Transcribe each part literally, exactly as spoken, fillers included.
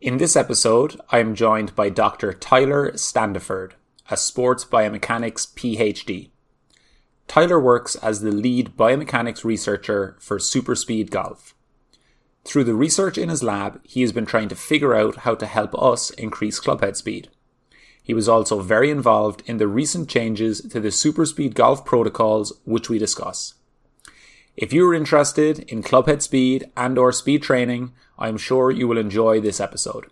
In this episode, I'm joined by Doctor Tyler Standiford, a sports biomechanics P H D. Tyler works as the lead biomechanics researcher for Superspeed Golf. Through the research in his lab, he has been trying to figure out how to help us increase clubhead speed. He was also very involved in the recent changes to the Superspeed Golf protocols, which we discuss. If you are interested in clubhead speed and or speed training, I'm sure you will enjoy this episode.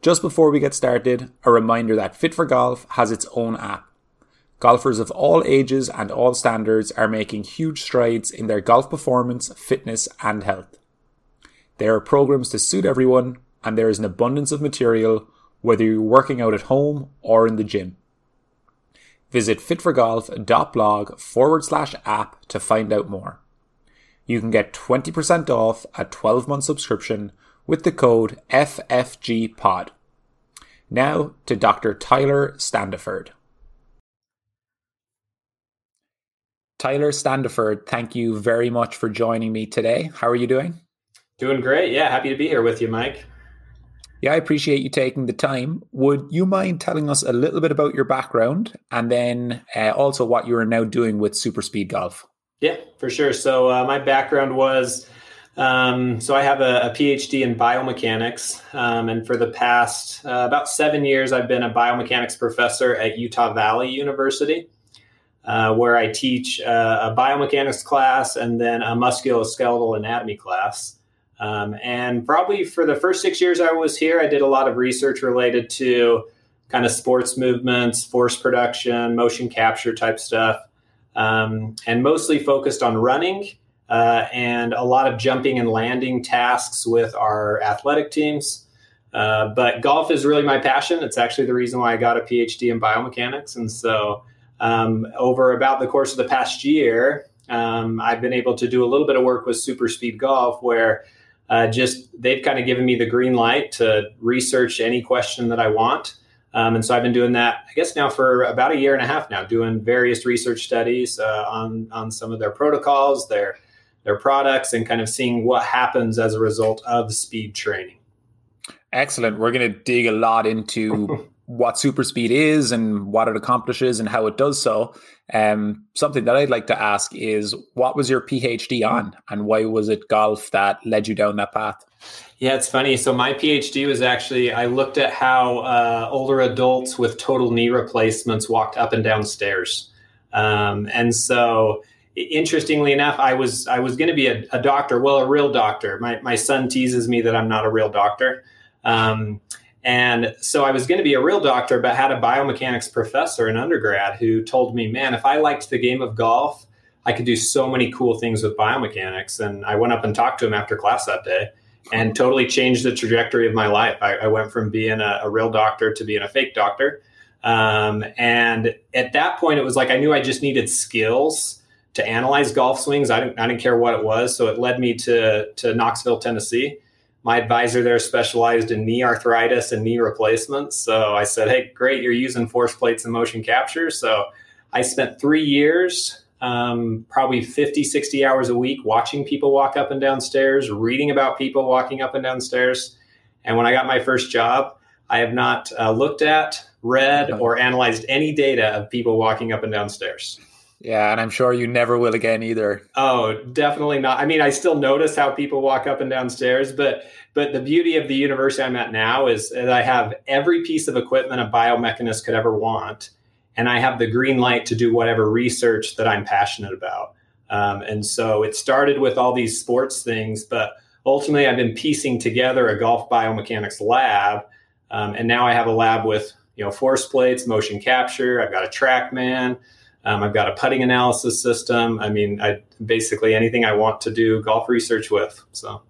Just before we get started, a reminder that Fit for Golf has its own app. Golfers of all ages and all standards are making huge strides in their golf performance, fitness and health. There are programs to suit everyone, and there is an abundance of material, whether you're working out at home or in the gym. Visit fitforgolf.blog forward slash app to find out more. You can get twenty percent off a twelve month subscription with the code F F G pod. Now to Doctor Tyler Standiford. Tyler Standiford, thank you very much for joining me today. How are you doing? Doing great. Yeah, happy to be here with you, Mike. Yeah, I appreciate you taking the time. Would you mind telling us a little bit about your background and then uh, also what you are now doing with Superspeed Golf? Yeah, for sure. So uh, my background was, um, so I have a, a P H D in biomechanics. Um, and for the past uh, about seven years, I've been a biomechanics professor at Utah Valley University, uh, where I teach uh, a biomechanics class and then a musculoskeletal anatomy class. Um, and probably for the first six years I was here, I did a lot of research related to kind of sports movements, force production, motion capture type stuff, um, and mostly focused on running uh, and a lot of jumping and landing tasks with our athletic teams. Uh, but golf is really my passion. It's actually the reason why I got a P H D in biomechanics. And so um, over about the course of the past year, um, I've been able to do a little bit of work with Superspeed Golf where Uh, just they've kind of given me the green light to research any question that I want. Um, and so I've been doing that, I guess, now for about a year and a half now, doing various research studies uh, on on some of their protocols, their their products, and kind of seeing what happens as a result of speed training. Excellent. We're going to dig a lot into what Superspeed is and what it accomplishes and how it does so. Um, something that I'd like to ask is, what was your P H D on and why was it golf that led you down that path? Yeah, it's funny. So my P H D was actually, I looked at how uh, older adults with total knee replacements walked up and down stairs. Um, and so interestingly enough, I was I was going to be a, a doctor, well, a real doctor. My, my son teases me that I'm not a real doctor. Um And so I was going to be a real doctor, but had a biomechanics professor in undergrad who told me, man, if I liked the game of golf, I could do so many cool things with biomechanics. And I went up and talked to him after class that day and totally changed the trajectory of my life. I, I went from being a, a real doctor to being a fake doctor. Um, and at that point, it was like I knew I just needed skills to analyze golf swings. I didn't, I didn't care what it was. So it led me to, to Knoxville, Tennessee. My advisor there specialized in knee arthritis and knee replacements. So I said, hey, great, you're using force plates and motion capture. So I spent three years, um, probably fifty, sixty hours a week watching people walk up and down stairs, reading about people walking up and down stairs. And when I got my first job, I have not uh, looked at, read, or analyzed any data of people walking up and down stairs. Yeah, and I'm sure you never will again either. Oh, definitely not. I mean, I still notice how people walk up and down stairs, but but the beauty of the university I'm at now is that I have every piece of equipment a biomechanist could ever want, and I have the green light to do whatever research that I'm passionate about. Um, and so it started with all these sports things, but ultimately I've been piecing together a golf biomechanics lab, um, and now I have a lab with, you know, force plates, motion capture. I've got a TrackMan. Um, I've got a putting analysis system. I mean, I basically anything I want to do golf research with. So,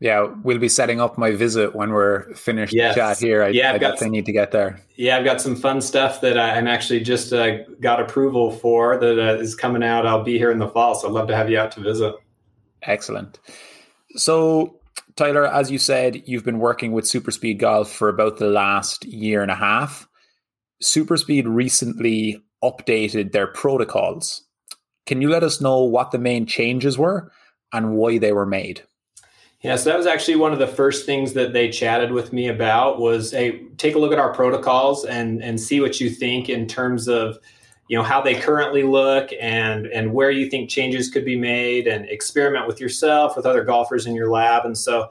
yeah, we'll be setting up my visit when we're finished yes. the chat here. I, yeah, I've I got definitely some, need to get there. Yeah, I've got some fun stuff that I, I'm actually just uh, got approval for that uh, is coming out. I'll be here in the fall, so I'd love to have you out to visit. Excellent. So, Tyler, as you said, you've been working with Superspeed Golf for about the last year and a half. Superspeed recently updated their protocols. Can you let us know what the main changes were and why they were made? Yeah, so that was actually one of the first things that they chatted with me about was, hey, take a look at our protocols and and see what you think in terms of, you know, how they currently look and and where you think changes could be made, and experiment with yourself, with other golfers in your lab. And so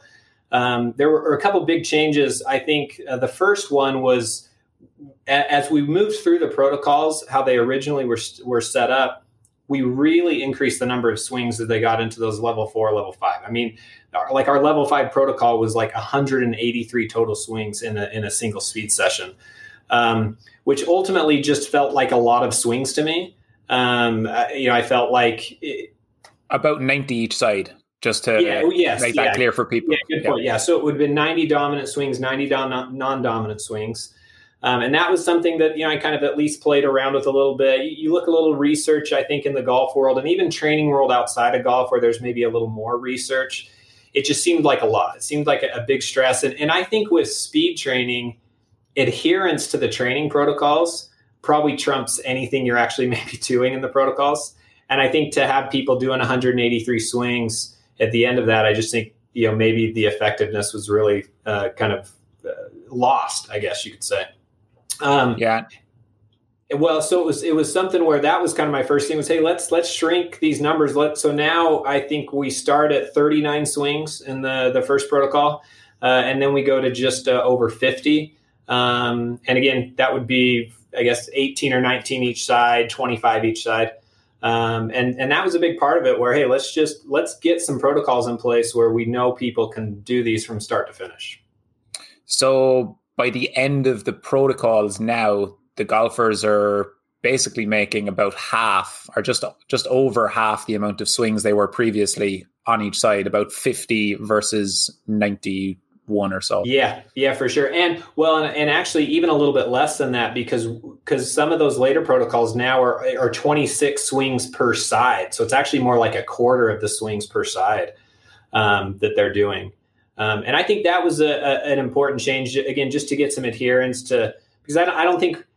um, there were a couple big changes. I think uh, the first one was, a- as we moved through the protocols, how they originally were were set up, we really increased the number of swings that they got into those level four, level five. I mean, our, like our level five protocol was like one hundred eighty-three total swings in a, in a single speed session, um, which ultimately just felt like a lot of swings to me. Um, I, you know, I felt like it, about ninety each side, just to yeah, uh, yes, make yeah. that clear for people. Yeah, good yeah. point. Yeah, so it would have been ninety dominant swings, ninety don- non-dominant swings. Um, and that was something that, you know, I kind of at least played around with a little bit. You, you look a little research, I think, in the golf world and even training world outside of golf where there's maybe a little more research. It just seemed like a lot. It seemed like a, a big stress. And, and I think with speed training, adherence to the training protocols probably trumps anything you're actually maybe doing in the protocols. And I think to have people doing one hundred eighty-three swings at the end of that, I just think, you know, maybe the effectiveness was really uh, kind of uh, lost, I guess you could say. Um, yeah. Well, so it was, it was something where that was kind of my first thing was, hey, let's, let's shrink these numbers. Let So now I think we start at thirty-nine swings in the, the first protocol. Uh, and then we go to just uh, over fifty. Um, and again, that would be, I guess, eighteen or nineteen each side, twenty-five each side. Um, and, and that was a big part of it where, hey, let's just, let's get some protocols in place where we know people can do these from start to finish. So by the end of the protocols now, the golfers are basically making about half or just just over half the amount of swings they were previously on each side, about fifty versus ninety-one or so. Yeah, yeah, for sure. And well, and, and actually even a little bit less than that because because some of those later protocols now are, are twenty-six swings per side. So it's actually more like a quarter of the swings per side um, that they're doing. Um, and I think that was a, a, an important change, again, just to get some adherence to, because I don't, I don't think,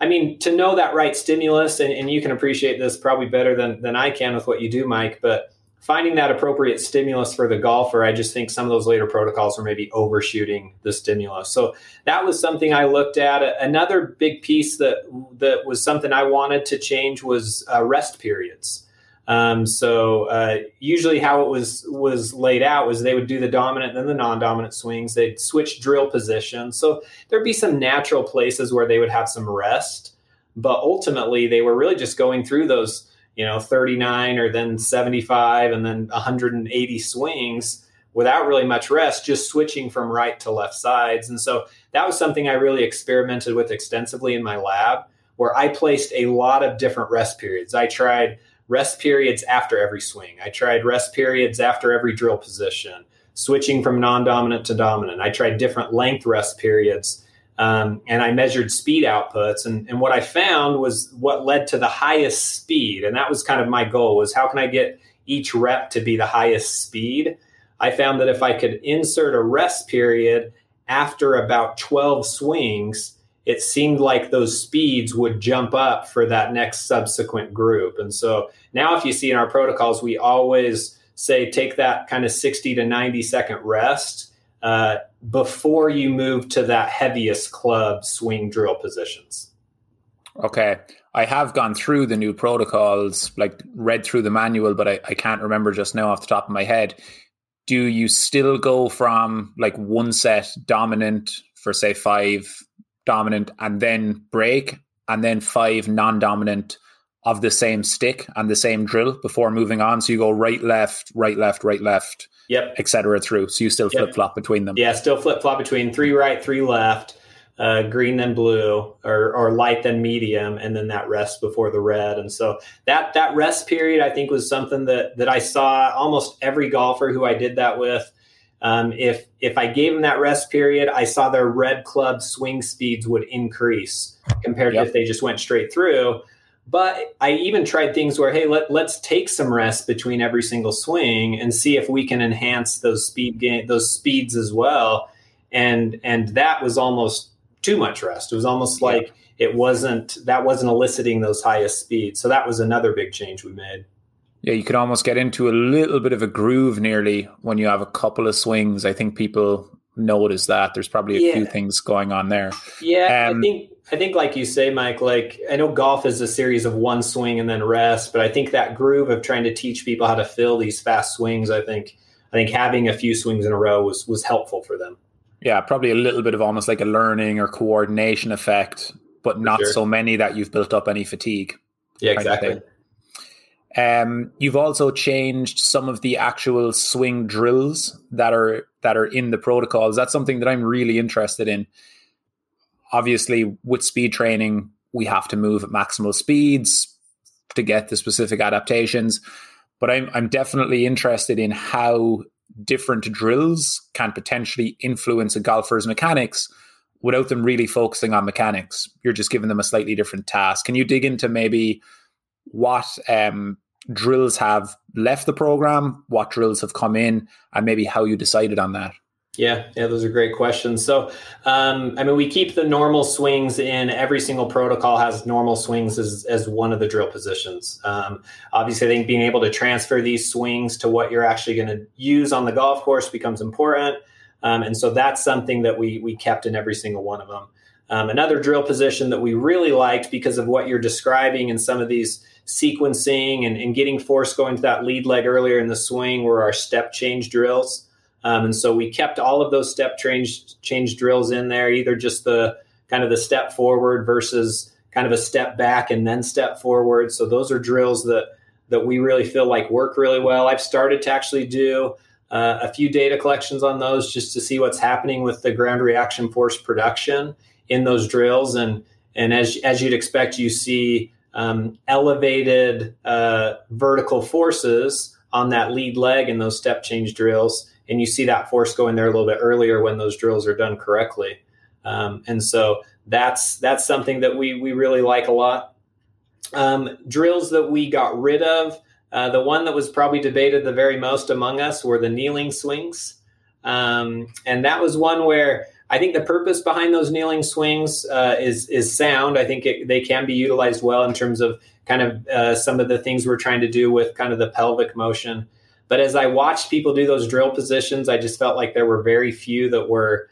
I mean, to know that right stimulus, and, and you can appreciate this probably better than, than I can with what you do, Mike, but finding that appropriate stimulus for the golfer, I just think some of those later protocols were maybe overshooting the stimulus. So that was something I looked at. Another big piece that that was something I wanted to change was uh, rest periods. Um, so, uh, usually how it was, was laid out was they would do the dominant and the non-dominant swings. They'd switch drill positions. So there'd be some natural places where they would have some rest, but ultimately they were really just going through those, you know, thirty-nine or then seventy-five and then one hundred eighty swings without really much rest, just switching from right to left sides. And so that was something I really experimented with extensively in my lab where I placed a lot of different rest periods. I tried rest periods after every swing. I tried rest periods after every drill position, switching from non-dominant to dominant. I tried different length rest periods, um, and I measured speed outputs. And, and what I found was what led to the highest speed, and that was kind of my goal, was how can I get each rep to be the highest speed? I found that if I could insert a rest period after about twelve swings, it seemed like those speeds would jump up for that next subsequent group. And so now if you see in our protocols, we always say take that kind of sixty to ninety second rest uh, before you move to that heaviest club swing drill positions. Okay. I have gone through the new protocols, like read through the manual, but I, I can't remember just now off the top of my head. Do you still go from like one set dominant for say five dominant and then break and then five non-dominant of the same stick and the same drill before moving on? So you go right, left, right, left, right, left, yep, et cetera, through. So you still yep. flip-flop between them. Yeah, still flip-flop between three right, three left, uh, green then blue, or, or light then medium, and then that rest before the red. And so that that rest period, I think, was something that that I saw almost every golfer who I did that with. Um, if if I gave them that rest period, I saw their red club swing speeds would increase compared yep. to if they just went straight through. But I even tried things where, hey, let, let's take some rest between every single swing and see if we can enhance those speed gain, those speeds as well. And and that was almost too much rest. It was almost yep. like it wasn't that wasn't eliciting those highest speeds. So that was another big change we made. Yeah, you could almost get into a little bit of a groove nearly when you have a couple of swings. I think people notice that. There's probably a yeah. few things going on there. Yeah, um, I think I think like you say, Mike, like I know golf is a series of one swing and then rest, but I think that groove of trying to teach people how to fill these fast swings, I think I think having a few swings in a row was was helpful for them. Yeah, probably a little bit of almost like a learning or coordination effect, but not sure. so many that you've built up any fatigue. Yeah, exactly. Um, you've also changed some of the actual swing drills that are that are in the protocols. That's something that I'm really interested in. Obviously, with speed training, we have to move at maximal speeds to get the specific adaptations. But I'm I'm definitely interested in how different drills can potentially influence a golfer's mechanics without them really focusing on mechanics. You're just giving them a slightly different task. Can you dig into maybe what um, drills have left the program, what drills have come in, and maybe how you decided on that? Yeah, yeah, those are great questions. So, um, I mean, we keep the normal swings in. Every single protocol has normal swings as, as one of the drill positions. Um, obviously, I think being able to transfer these swings to what you're actually going to use on the golf course becomes important. Um, and so that's something that we we kept in every single one of them. Um, another drill position that we really liked because of what you're describing and some of these sequencing and, and getting force going to that lead leg earlier in the swing were our step change drills. Um, and so we kept all of those step change, change drills in there, either just the kind of the step forward versus kind of a step back and then step forward. So those are drills that that we really feel like work really well. I've started to actually do uh, a few data collections on those just to see what's happening with the ground reaction force production in those drills. And and as as you'd expect, you see um, elevated uh, vertical forces on that lead leg in those step change drills. And you see that force go in there a little bit earlier when those drills are done correctly. Um, and so that's that's something that we we really like a lot. Um, drills that we got rid of, uh, the one that was probably debated the very most among us were the kneeling swings. Um, and that was one where I think the purpose behind those kneeling swings uh, is is sound. I think it, they can be utilized well in terms of kind of uh, some of the things we're trying to do with kind of the pelvic motion. But as I watched people do those drill positions, I just felt like there were very few that were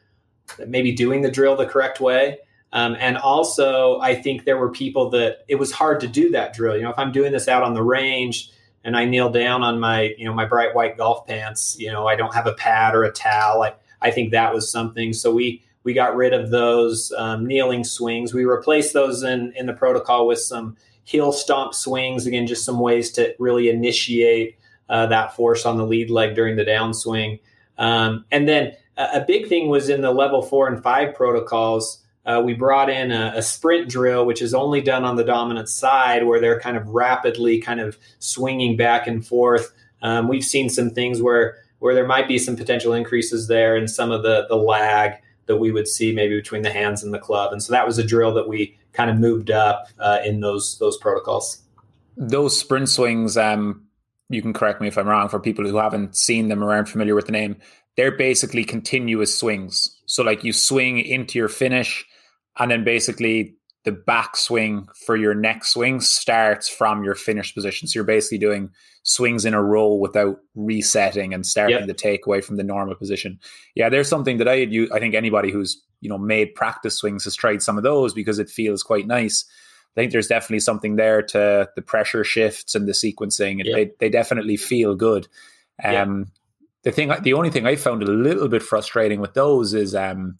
maybe doing the drill the correct way. Um, and also, I think there were people that it was hard to do that drill. You know, if I'm doing this out on the range and I kneel down on my, you know, my bright white golf pants, you know, I don't have a pad or a towel. I, I think that was something. So we we got rid of those um, kneeling swings. We replaced those in, in the protocol with some heel stomp swings. Again, just some ways to really initiate Uh, that force on the lead leg during the downswing. Um, and then a, a big thing was in the level four and five protocols, uh, we brought in a, a sprint drill, which is only done on the dominant side where they're kind of rapidly kind of swinging back and forth. Um, we've seen some things where where there might be some potential increases there in some of the the lag that we would see maybe between the hands and the club. And so that was a drill that we kind of moved up uh, in those those protocols. Those sprint swings, um you can correct me if I'm wrong, for people who haven't seen them or aren't familiar with the name, they're basically continuous swings. So like you swing into your finish and then basically the backswing for your next swing starts from your finish position. So you're basically doing swings in a row without resetting and starting yep. the takeaway from the normal position. Yeah, there's something that I had used. I think anybody who's, you know, made practice swings has tried some of those because it feels quite nice. I think there's definitely something there to the pressure shifts and the sequencing. Yeah. They they definitely feel good. Um, yeah. The thing, the only thing I found a little bit frustrating with those is um,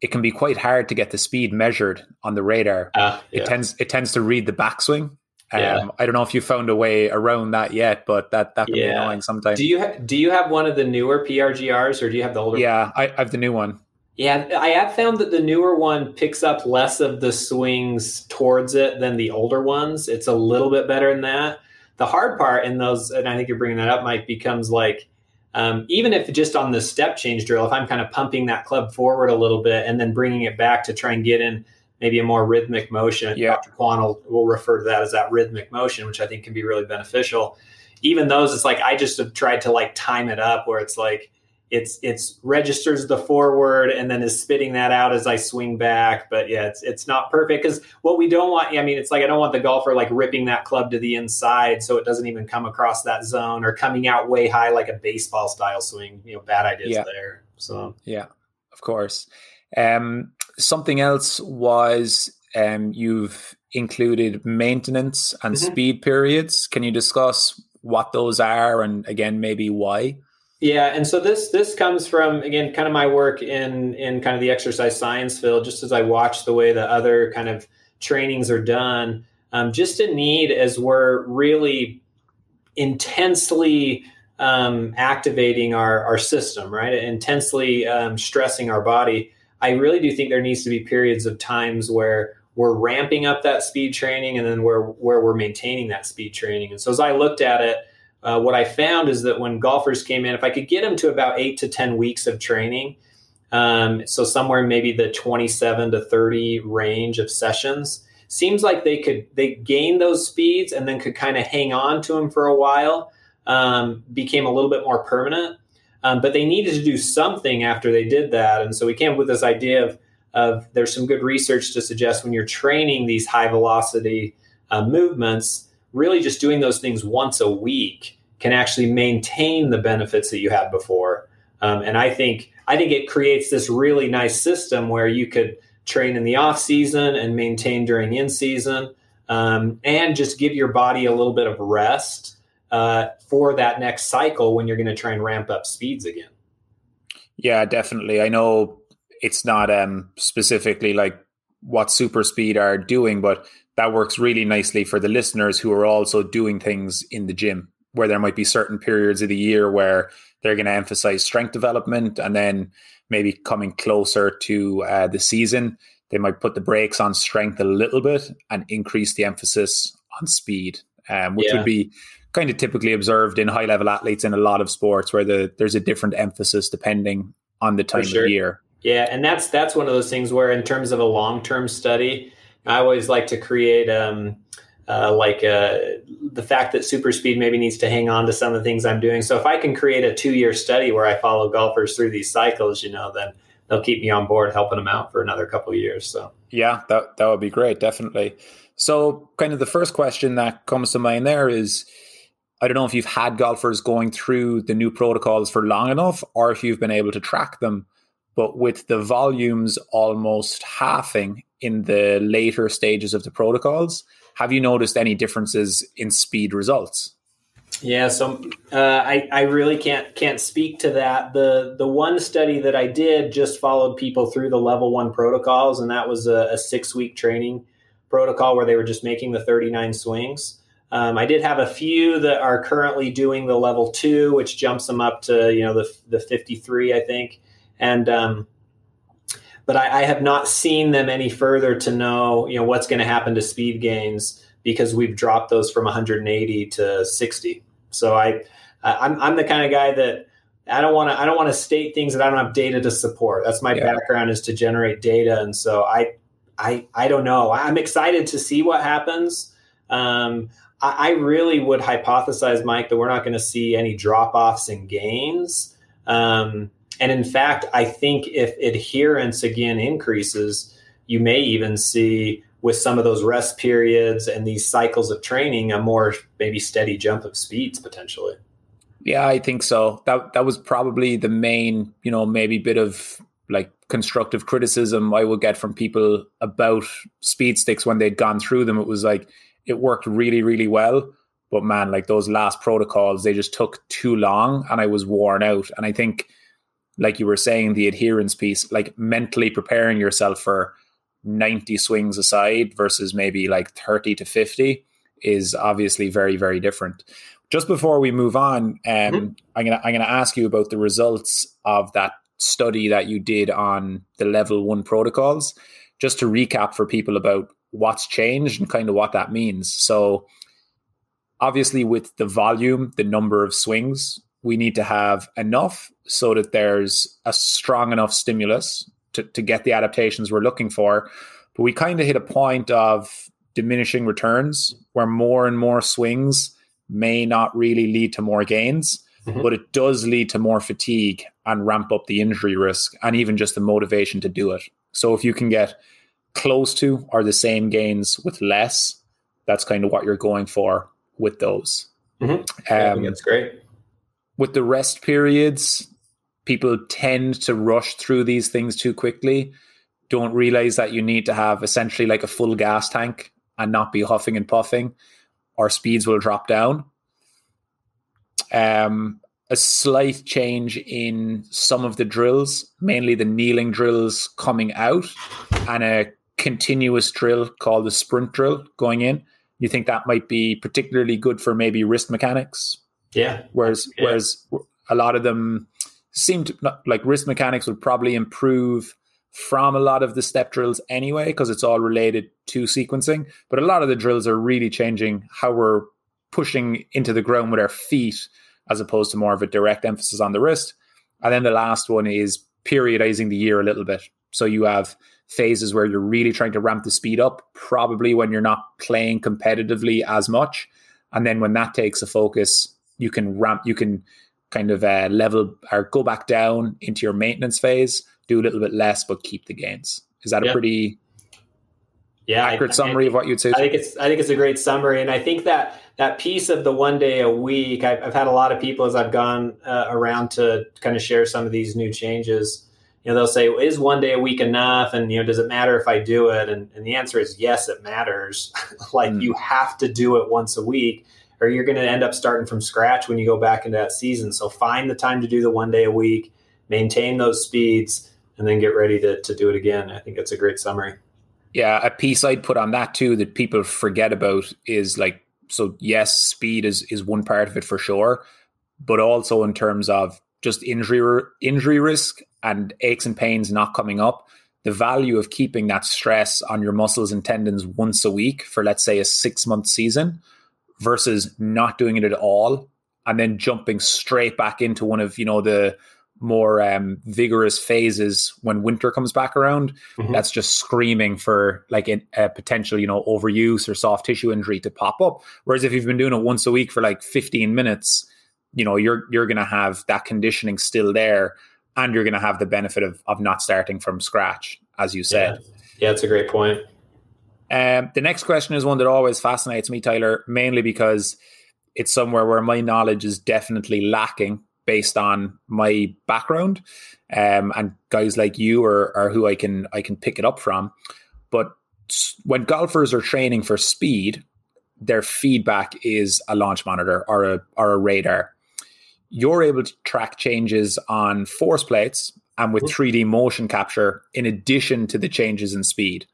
it can be quite hard to get the speed measured on the radar. Uh, yeah. It tends it tends to read the backswing. Um, yeah. I don't know if you found a way around that yet, but that, that can yeah. be annoying sometimes. Do you ha- do you have one of the newer P R G Rs or do you have the older? Yeah, I, I have the new one. Yeah, I have found that the newer one picks up less of the swings towards it than the older ones. It's a little bit better than that. The hard part in those, and I think you're bringing that up, Mike, becomes like, um, even if just on the step change drill, if I'm kind of pumping that club forward a little bit and then bringing it back to try and get in maybe a more rhythmic motion, yeah. Doctor Kwan will, will refer to that as that rhythmic motion, which I think can be really beneficial. Even those, it's like I just have tried to like time it up where it's like, it's it's registers the forward and then is spitting that out as I swing back. But yeah, it's it's not perfect because what we don't want, I mean, it's like I don't want the golfer like ripping that club to the inside so it doesn't even come across that zone, or coming out way high like a baseball style swing. You know, bad ideas yeah. there. So yeah, of course. Um, something else was um, you've included maintenance and mm-hmm. speed periods. Can you discuss what those are and again, maybe why? Yeah. And so this, this comes from, again, kind of my work in, in kind of the exercise science field, just as I watch the way the other kind of trainings are done, um, just a need as we're really intensely um, activating our, our system, right? Intensely um, stressing our body. I really do think there needs to be periods of times where we're ramping up that speed training and then where, where we're maintaining that speed training. And so as I looked at it, Uh, what I found is that when golfers came in, if I could get them to about eight to ten weeks of training, um, so somewhere in maybe the twenty-seven to thirty range of sessions, seems like they could they gain those speeds and then could kind of hang on to them for a while, um, became a little bit more permanent. Um, but they needed to do something after they did that. And so we came up with this idea of, of there's some good research to suggest when you're training these high velocity uh, movements, really just doing those things once a week can actually maintain the benefits that you had before. Um, and I think I think it creates this really nice system where you could train in the off season and maintain during in season, um, and just give your body a little bit of rest uh, for that next cycle when you're going to try and ramp up speeds again. Yeah, definitely. I know it's not um, specifically like what Superspeed are doing, but that works really nicely for the listeners who are also doing things in the gym where there might be certain periods of the year where they're going to emphasize strength development, and then maybe coming closer to uh, the season, they might put the brakes on strength a little bit and increase the emphasis on speed, um, which yeah. would be kind of typically observed in high level athletes in a lot of sports where the, there's a different emphasis depending on the time for sure. of year. Yeah. And that's, that's one of those things where in terms of a long-term study, I always like to create um, uh, like uh, the fact that Superspeed maybe needs to hang on to some of the things I'm doing. So if I can create a two-year study where I follow golfers through these cycles, you know, then they'll keep me on board helping them out for another couple of years. So yeah, that that would be great, definitely. So kind of the first question that comes to mind there is, I don't know if you've had golfers going through the new protocols for long enough or if you've been able to track them, but with the volumes almost halving in the later stages of the protocols, have you noticed any differences in speed results? Yeah, so uh, I, I really can't can't speak to that. The the one study that I did just followed people through the level one protocols, and that was a, a six-week training protocol where they were just making the thirty-nine swings. Um, I did have a few that are currently doing the level two, which jumps them up to, you know, the the fifty-three, I think. And um, but I, I have not seen them any further to know, you know, what's going to happen to speed gains because we've dropped those from one hundred eighty to sixty. So I, I'm I'm the kind of guy that I don't want to I don't want to state things that I don't have data to support. That's my yeah. background, is to generate data, and so I I I don't know. I'm excited to see what happens. Um, I, I really would hypothesize, Mike, that we're not going to see any drop offs in gains. Um, And in fact, I think if adherence again increases, you may even see with some of those rest periods and these cycles of training, a more maybe steady jump of speeds potentially. Yeah, I think so. That that was probably the main, you know, maybe bit of like constructive criticism I would get from people about speed sticks when they'd gone through them. It was like, it worked really, really well, but man, like those last protocols, they just took too long and I was worn out. And I think, like you were saying, the adherence piece, like mentally preparing yourself for ninety swings aside versus maybe like thirty to fifty is obviously very, very different. Just before we move on, um, mm-hmm. I'm gonna I'm gonna ask you about the results of that study that you did on the level one protocols, just to recap for people about what's changed and kind of what that means. So obviously with the volume, the number of swings, we need to have enough so that there's a strong enough stimulus to, to get the adaptations we're looking for. But we kind of hit a point of diminishing returns where more and more swings may not really lead to more gains. mm-hmm. but it does lead to more fatigue and ramp up the injury risk and even just the motivation to do it. So if you can get close to or the same gains with less, that's kind of what you're going for with those. Mm-hmm. Um, I think that's great. With the rest periods, people tend to rush through these things too quickly, don't realize that you need to have essentially like a full gas tank and not be huffing and puffing, or speeds will drop down. Um, a slight change in some of the drills, mainly the kneeling drills coming out and a continuous drill called the sprint drill going in. You think that might be particularly good for maybe wrist mechanics? Yeah. Whereas, yeah. whereas a lot of them seem to not, like wrist mechanics would probably improve from a lot of the step drills anyway, because it's all related to sequencing. But a lot of the drills are really changing how we're pushing into the ground with our feet, as opposed to more of a direct emphasis on the wrist. And then the last one is periodizing the year a little bit. So you have phases where you're really trying to ramp the speed up, probably when you're not playing competitively as much. And then when that takes a focus, you can ramp, you can kind of uh, level or go back down into your maintenance phase, do a little bit less, but keep the gains. Is that yeah. a pretty yeah, accurate I, I, summary I, of what you'd say? I think it's, I think it's a great summary. And I think that that piece of the one day a week, I've, I've had a lot of people as I've gone uh, around to kind of share some of these new changes. You know, they'll say, well, is one day a week enough? And, you know, does it matter if I do it? And, and the answer is yes, it matters. Like mm. you have to do it once a week or you're going to end up starting from scratch when you go back into that season. So find the time to do the one day a week, maintain those speeds, and then get ready to, to do it again. I think that's a great summary. Yeah. A piece I'd put on that too, that people forget about is like, so yes, speed is, is one part of it for sure, but also in terms of just injury injury risk and aches and pains not coming up, the value of keeping that stress on your muscles and tendons once a week for, let's say, a six-month season versus not doing it at all and then jumping straight back into one of, you know, the more um, vigorous phases when winter comes back around. Mm-hmm. That's just screaming for like a, a potential, you know, overuse or soft tissue injury to pop up. Whereas if you've been doing it once a week for like fifteen minutes, you know, you're you're going to have that conditioning still there and you're going to have the benefit of, of not starting from scratch, as you said. Yeah, yeah that's a great point. Um, the next question is one that always fascinates me, Tyler, mainly because it's somewhere where my knowledge is definitely lacking based on my background, um, and guys like you are, are who I can I can pick it up from. But when golfers are training for speed, their feedback is a launch monitor or a or a radar. You're able to track changes on force plates and with three D motion capture in addition to the changes in speed.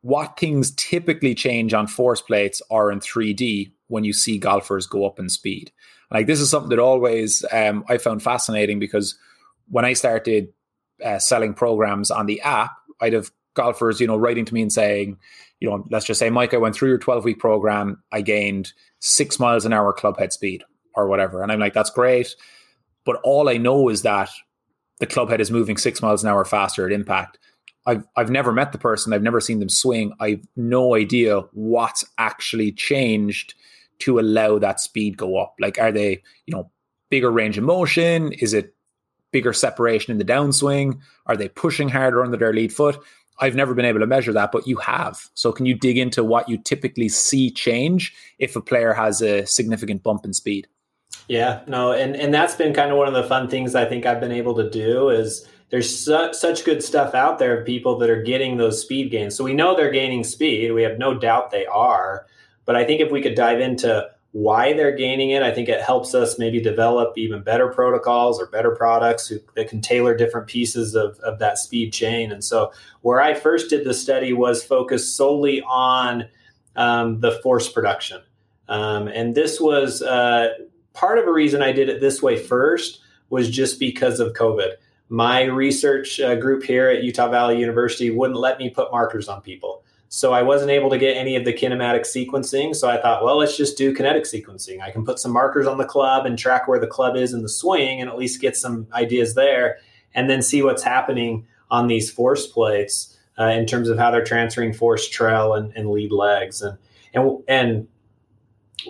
What things typically change on force plates or in three D when you see golfers go up in speed? Like, this is something that always um, I found fascinating, because when I started uh, selling programs on the app, I'd have golfers, you know, writing to me and saying, you know, let's just say, Mike, I went through your twelve-week program. I gained six miles an hour club head speed or whatever. And I'm like, that's great. But all I know is that the club head is moving six miles an hour faster at impact. I've I've never met the person. I've never seen them swing. I've no idea what's actually changed to allow that speed go up. Like, are they, you know, bigger range of motion? Is it bigger separation in the downswing? Are they pushing harder under their lead foot? I've never been able to measure that, but you have. So can you dig into what you typically see change if a player has a significant bump in speed? Yeah, no, and, and that's been kind of one of the fun things I think I've been able to do is there's su- such good stuff out there of people that are getting those speed gains. So we know they're gaining speed. We have no doubt they are. But I think if we could dive into why they're gaining it, I think it helps us maybe develop even better protocols or better products who, that can tailor different pieces of, of that speed chain. And so where I first did the study was focused solely on um, the force production. Um, and this was... Uh, Part of a reason I did it this way first was just because of COVID. My research uh, group here at Utah Valley University wouldn't let me put markers on people. So I wasn't able to get any of the kinematic sequencing. So I thought, well, let's just do kinetic sequencing. I can put some markers on the club and track where the club is in the swing and at least get some ideas there and then see what's happening on these force plates uh, in terms of how they're transferring force trail and, and lead legs. And, and, and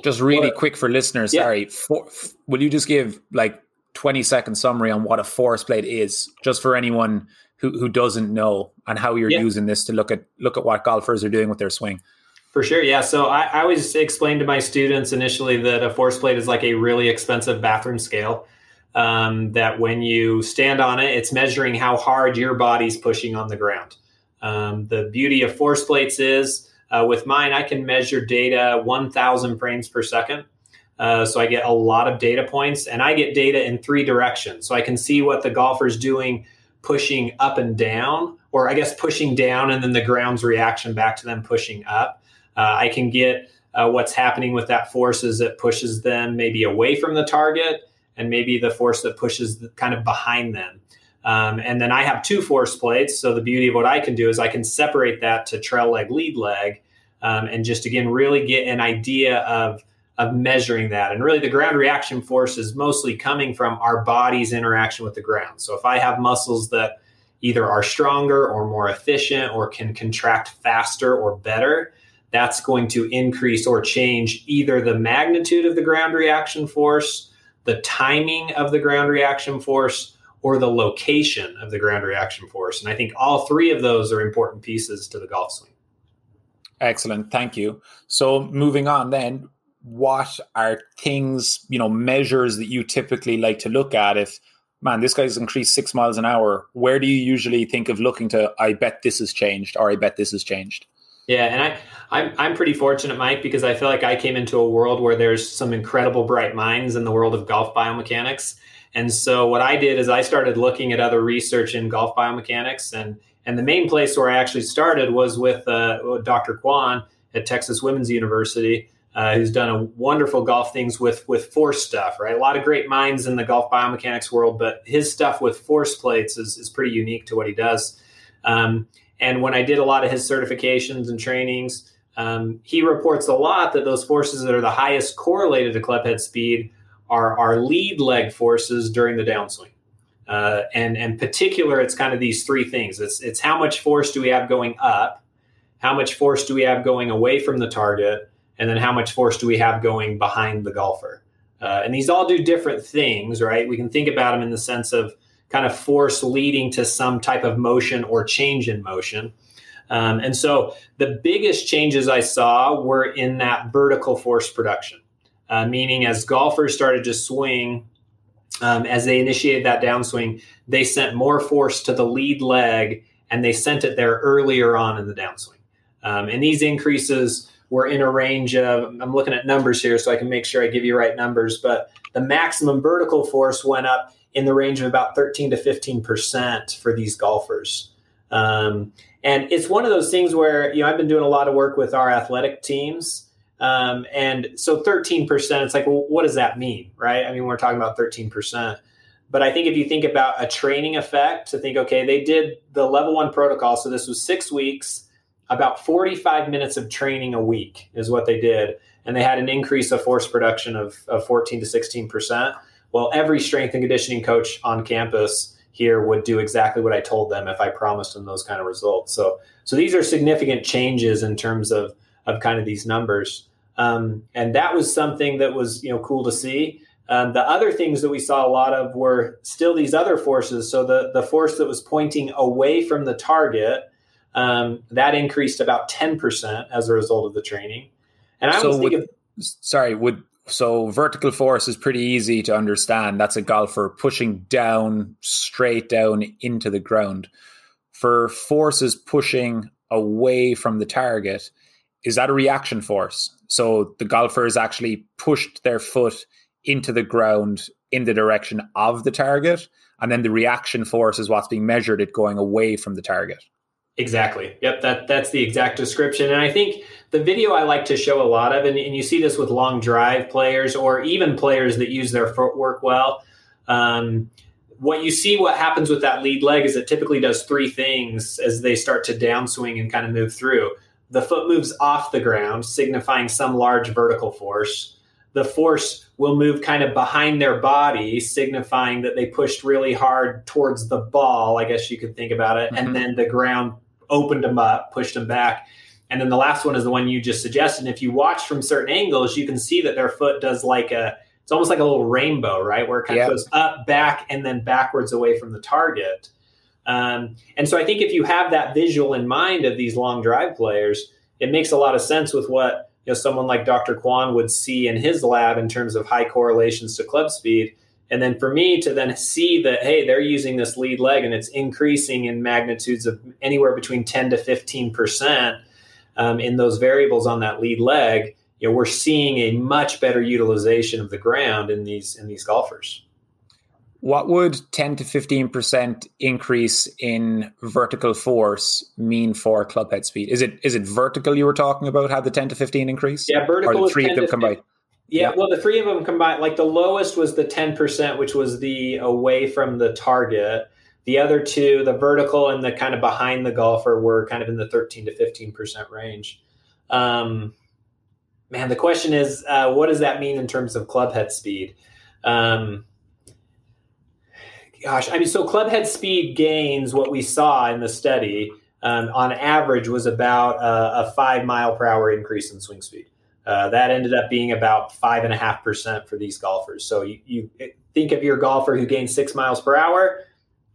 Just really what, quick for listeners, yeah. sorry. For, f- will you just give like twenty second summary on what a force plate is, just for anyone who, who doesn't know, and how you're yeah. using this to look at look at what golfers are doing with their swing? For sure, yeah. So I, I always explain to my students initially that a force plate is like a really expensive bathroom scale. Um, that when you stand on it, it's measuring how hard your body's pushing on the ground. Um, the beauty of force plates is, uh, with mine, I can measure data one thousand frames per second. Uh, so I get a lot of data points, and I get data in three directions. So I can see what the golfer's doing, pushing up and down, or I guess pushing down and then the ground's reaction back to them pushing up. Uh, I can get uh, what's happening with that force as it pushes them maybe away from the target, and maybe the force that pushes the, kind of behind them. Um, and then I have two force plates. So the beauty of what I can do is I can separate that to trail leg, lead leg, um, and just, again, really get an idea of, of measuring that. And really the ground reaction force is mostly coming from our body's interaction with the ground. So if I have muscles that either are stronger or more efficient or can contract faster or better, that's going to increase or change either the magnitude of the ground reaction force, the timing of the ground reaction force, or the location of the ground reaction force. And I think all three of those are important pieces to the golf swing. Excellent. Thank you. So moving on then, what are things, you know, measures that you typically like to look at? If, man, this guy's increased six miles an hour, where do you usually think of looking to, I bet this has changed, or I bet this has changed? Yeah, and I, I'm I'm pretty fortunate, Mike, because I feel like I came into a world where there's some incredible bright minds in the world of golf biomechanics. And so what I did is I started looking at other research in golf biomechanics. And, and the main place where I actually started was with uh, Doctor Kwan at Texas Women's University, uh, who's done a wonderful golf things with, with force stuff, right? A lot of great minds in the golf biomechanics world, but his stuff with force plates is, is pretty unique to what he does. Um, And when I did a lot of his certifications and trainings, um, he reports a lot that those forces that are the highest correlated to clubhead speed are our lead leg forces during the downswing. Uh, and in particular, it's kind of these three things. It's, it's how much force do we have going up, how much force do we have going away from the target, and then how much force do we have going behind the golfer. Uh, and these all do different things, right? We can think about them in the sense of kind of force leading to some type of motion or change in motion. Um, and so the biggest changes I saw were in that vertical force production, uh, meaning as golfers started to swing, um, as they initiated that downswing, they sent more force to the lead leg, and they sent it there earlier on in the downswing. Um, and these increases were in a range of, I'm looking at numbers here so I can make sure I give you right numbers, but the maximum vertical force went up in the range of about thirteen to fifteen percent for these golfers. Um, and it's one of those things where, you know, I've been doing a lot of work with our athletic teams. Um, and so thirteen percent, it's like, well, what does that mean, right? I mean, we're talking about thirteen percent. But I think if you think about a training effect, to think, okay, they did the level one protocol. So this was six weeks, about forty-five minutes of training a week is what they did. And they had an increase of force production of, of fourteen to sixteen percent. Well, every strength and conditioning coach on campus here would do exactly what I told them if I promised them those kind of results. So so these are significant changes in terms of, of kind of these numbers. Um, and that was something that was, you know, cool to see. Um, the other things that we saw a lot of were still these other forces. So the, the force that was pointing away from the target, um, that increased about ten percent as a result of the training. And I so was thinking... Would, sorry, would... So vertical force is pretty easy to understand. That's a golfer pushing down, straight down into the ground. For forces pushing away from the target, is that a reaction force? So the golfer has actually pushed their foot into the ground in the direction of the target, and then the reaction force is what's being measured at going away from the target. Exactly. Yep. That that's the exact description. And I think the video I like to show a lot of, and, and you see this with long drive players or even players that use their footwork well. Um, what you see, what happens with that lead leg is it typically does three things as they start to downswing and kind of move through. The foot moves off the ground, signifying some large vertical force. The force will move kind of behind their body, signifying that they pushed really hard towards the ball, I guess you could think about it. Mm-hmm. And then the ground opened them up, pushed them back. And then the last one is the one you just suggested. And if you watch from certain angles, you can see that their foot does like a, it's almost like a little rainbow, right? Where it kind yep. of goes up, back, and then backwards away from the target. Um, and so I think if you have that visual in mind of these long drive players, it makes a lot of sense with what, you know, someone like Doctor Kwan would see in his lab in terms of high correlations to club speed. And then for me to then see that, hey, they're using this lead leg and it's increasing in magnitudes of anywhere between ten to fifteen percent um, in those variables on that lead leg, you know, we're seeing a much better utilization of the ground in these in these golfers. What would ten to fifteen percent increase in vertical force mean for club head speed? Is it is it vertical you were talking about, how the ten to fifteen increase? Yeah, vertical. Or the three of them combined? Yeah, yeah, well, the three of them combined, like the lowest was the ten percent, which was the away from the target. The other two, the vertical and the kind of behind the golfer, were kind of in the thirteen to fifteen percent range. Um, man, the question is, uh, what does that mean in terms of club head speed? Um Gosh, I mean, so club head speed gains, what we saw in the study, um, on average was about a, a five mile per hour increase in swing speed. Uh, that ended up being about five and a half percent for these golfers. So you, you think of your golfer who gained six miles per hour,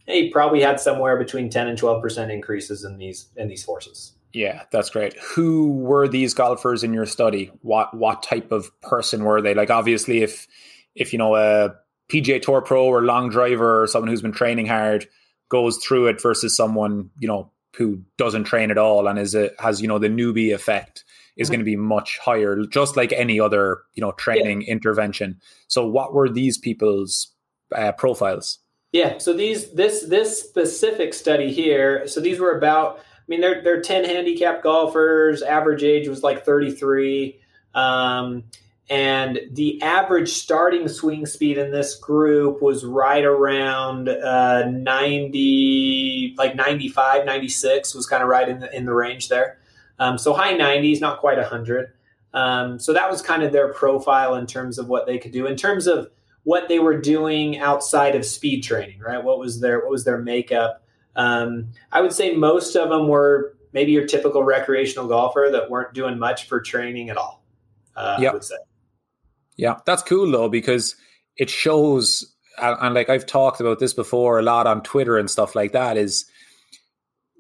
he probably had somewhere between ten and twelve percent increases in these in these forces. Yeah, that's great. Who were these golfers in your study? What what type of person were they? Like, obviously, if if you know a uh, P G A Tour pro or long driver or someone who's been training hard goes through it versus someone, you know, who doesn't train at all and is a, has, you know, the newbie effect is mm-hmm. going to be much higher, just like any other, you know, training yeah. intervention. So what were these people's uh, profiles? Yeah. So these, this, this specific study here, so these were about, I mean, they're, they're ten handicap golfers. Average age was like thirty-three. Um, And the average starting swing speed in this group was right around uh, ninety, like ninety-five, ninety-six was kind of right in the, in the range there. Um, so high nineties, not quite one hundred. Um, so that was kind of their profile in terms of what they could do, in terms of what they were doing outside of speed training, right? What was their what was their makeup? Um, I would say most of them were maybe your typical recreational golfer that weren't doing much for training at all, uh, yep. I would say. Yeah, that's cool, though, because it shows, and, and like I've talked about this before a lot on Twitter and stuff like that, is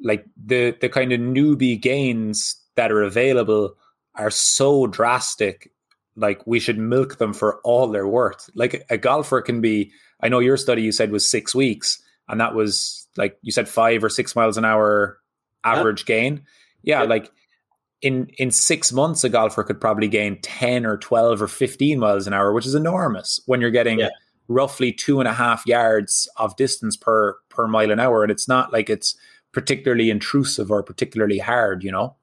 like the, the kind of newbie gains that are available are so drastic. Like, we should milk them for all their worth. Like, a golfer can be, I know your study you said was six weeks, and that was like, you said five or six miles an hour average huh? gain. Yeah, yeah. like. In in six months, a golfer could probably gain ten or twelve or fifteen miles an hour, which is enormous when you're getting yeah. roughly two and a half yards of distance per, per mile an hour. And it's not like it's particularly intrusive or particularly hard, you know?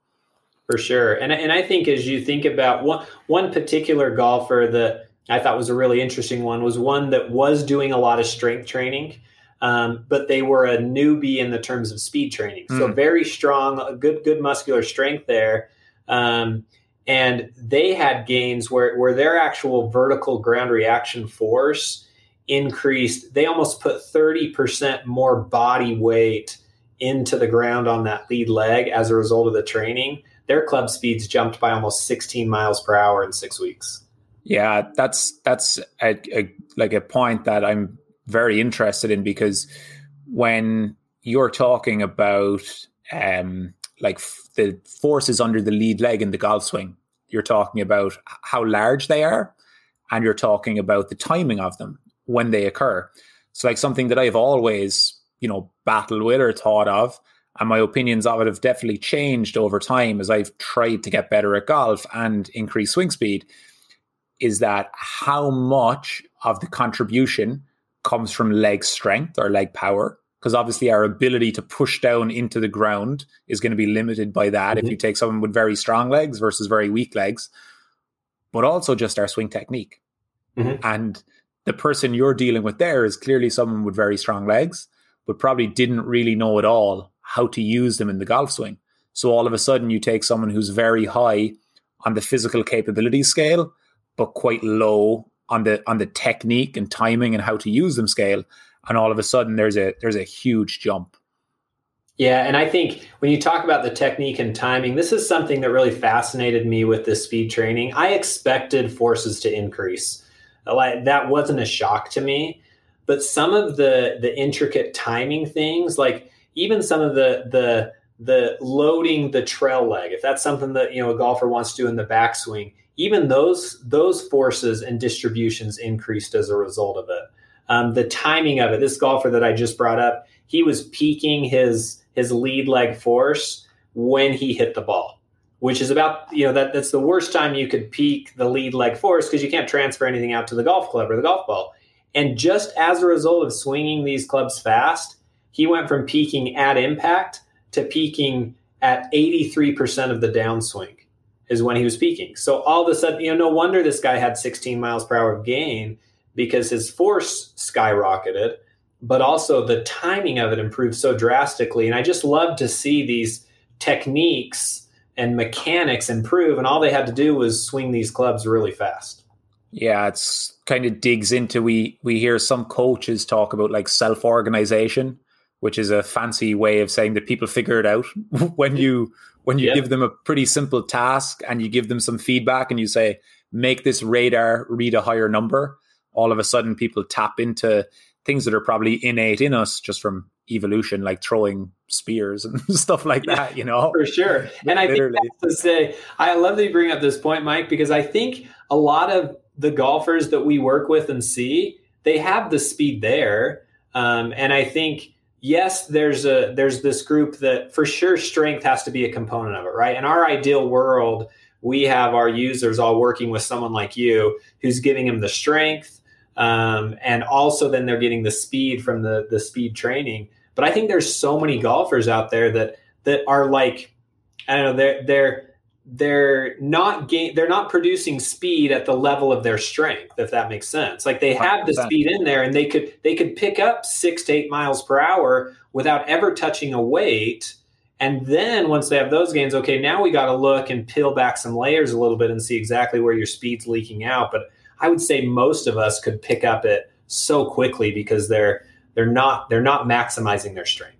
For sure. And, and I think as you think about one, one particular golfer that I thought was a really interesting one was one that was doing a lot of strength training, Um, but they were a newbie in the terms of speed training. So mm. very strong, good, good muscular strength there. Um, and they had gains where, where their actual vertical ground reaction force increased. They almost put thirty percent more body weight into the ground on that lead leg as a result of the training. Their club speeds jumped by almost sixteen miles per hour in six weeks. Yeah, that's, that's a, a, like a point that I'm very interested in, because when you're talking about um, like f- the forces under the lead leg in the golf swing, you're talking about how large they are and you're talking about the timing of them when they occur. So like something that I've always, you know, battled with or thought of, and my opinions of it have definitely changed over time as I've tried to get better at golf and increase swing speed, is that how much of the contribution comes from leg strength or leg power, because obviously our ability to push down into the ground is going to be limited by that mm-hmm. if you take someone with very strong legs versus very weak legs, but also just our swing technique. Mm-hmm. And the person you're dealing with there is clearly someone with very strong legs, but probably didn't really know at all how to use them in the golf swing. So all of a sudden you take someone who's very high on the physical capability scale, but quite low on the on the technique and timing and how to use them scale, and all of a sudden there's a there's a huge jump. Yeah, and I think when you talk about the technique and timing, this is something that really fascinated me with this speed training. I expected forces to increase. Like, that wasn't a shock to me. But some of the the intricate timing things, like even some of the the the loading the trail leg, if that's something that, you know, a golfer wants to do in the backswing, even those those forces and distributions increased as a result of it. Um, the timing of it. This golfer that I just brought up, he was peaking his his lead leg force when he hit the ball, which is about, you know, that that's the worst time you could peak the lead leg force because you can't transfer anything out to the golf club or the golf ball. And just as a result of swinging these clubs fast, he went from peaking at impact to peaking at eighty-three percent of the downswing is when he was peaking. So all of a sudden, you know, no wonder this guy had sixteen miles per hour of gain, because his force skyrocketed, but also the timing of it improved so drastically. And I just love to see these techniques and mechanics improve, and all they had to do was swing these clubs really fast. Yeah, it's kind of digs into, we we hear some coaches talk about like self-organization, which is a fancy way of saying that people figure it out when you when you yeah. give them a pretty simple task and you give them some feedback and you say, make this radar read a higher number. All of a sudden people tap into things that are probably innate in us just from evolution, like throwing spears and stuff like that, you know? For sure. And I think that's to say, I love that you bring up this point, Mike, because I think a lot of the golfers that we work with and see, they have the speed there. Um, and I think, yes, there's a there's this group that for sure strength has to be a component of it, right? In our ideal world, we have our users all working with someone like you who's giving them the strength, Um, and also then they're getting the speed from the, the speed training. But I think there's so many golfers out there that, that are like, I don't know, they're, they're, they're not gain, they're not producing speed at the level of their strength, if that makes sense. Like they have one hundred percent the speed in there and they could, they could pick up six to eight miles per hour without ever touching a weight. And then once they have those gains, okay, now we got to look and peel back some layers a little bit and see exactly where your speed's leaking out. But I would say most of us could pick up it so quickly because they're they're not they're not maximizing their strength.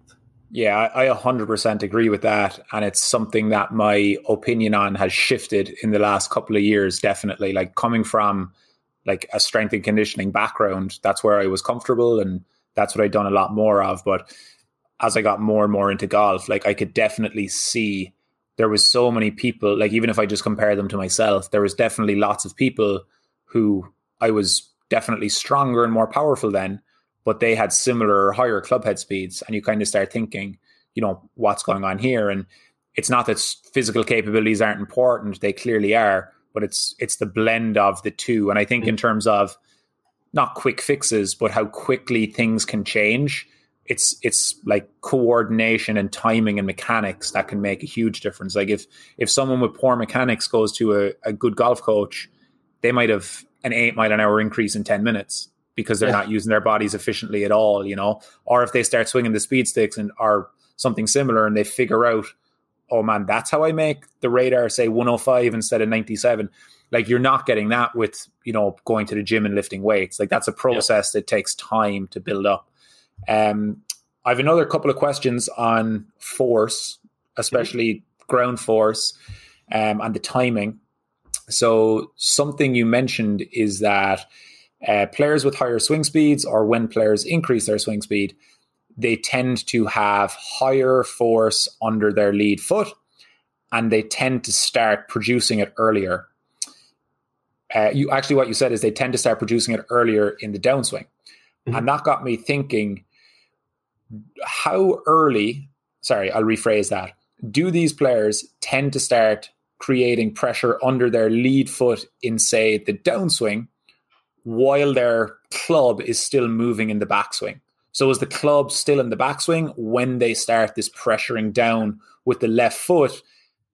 Yeah, I one hundred percent agree with that, and it's something that my opinion on has shifted in the last couple of years. Definitely, like coming from like a strength and conditioning background, that's where I was comfortable, and that's what I'd done a lot more of. But as I got more and more into golf, like I could definitely see there was so many people. Like even if I just compare them to myself, there was definitely lots of people who I was definitely stronger and more powerful than, but they had similar or higher clubhead speeds. And you kind of start thinking, you know, what's going on here? And it's not that physical capabilities aren't important. They clearly are, but it's it's the blend of the two. And I think in terms of not quick fixes, but how quickly things can change, it's it's like coordination and timing and mechanics that can make a huge difference. Like if, if someone with poor mechanics goes to a, a good golf coach, they might have an eight mile an hour increase in ten minutes because they're yeah. not using their bodies efficiently at all, you know, or if they start swinging the speed sticks and are something similar and they figure out, oh man, that's how I make the radar say one oh five instead of ninety-seven. Like you're not getting that with, you know, going to the gym and lifting weights. Like that's a process yeah. that takes time to build up. Um, I have another couple of questions on force, especially mm-hmm. ground force um, and the timing. So something you mentioned is that uh, players with higher swing speeds, or when players increase their swing speed, they tend to have higher force under their lead foot, and they tend to start producing it earlier. Uh, you actually, what you said is they tend to start producing it earlier in the downswing. Mm-hmm. And that got me thinking, how early, sorry, I'll rephrase that. Do these players tend to start creating pressure under their lead foot in, say, the downswing while their club is still moving in the backswing? So is the club still in the backswing when they start this pressuring down with the left foot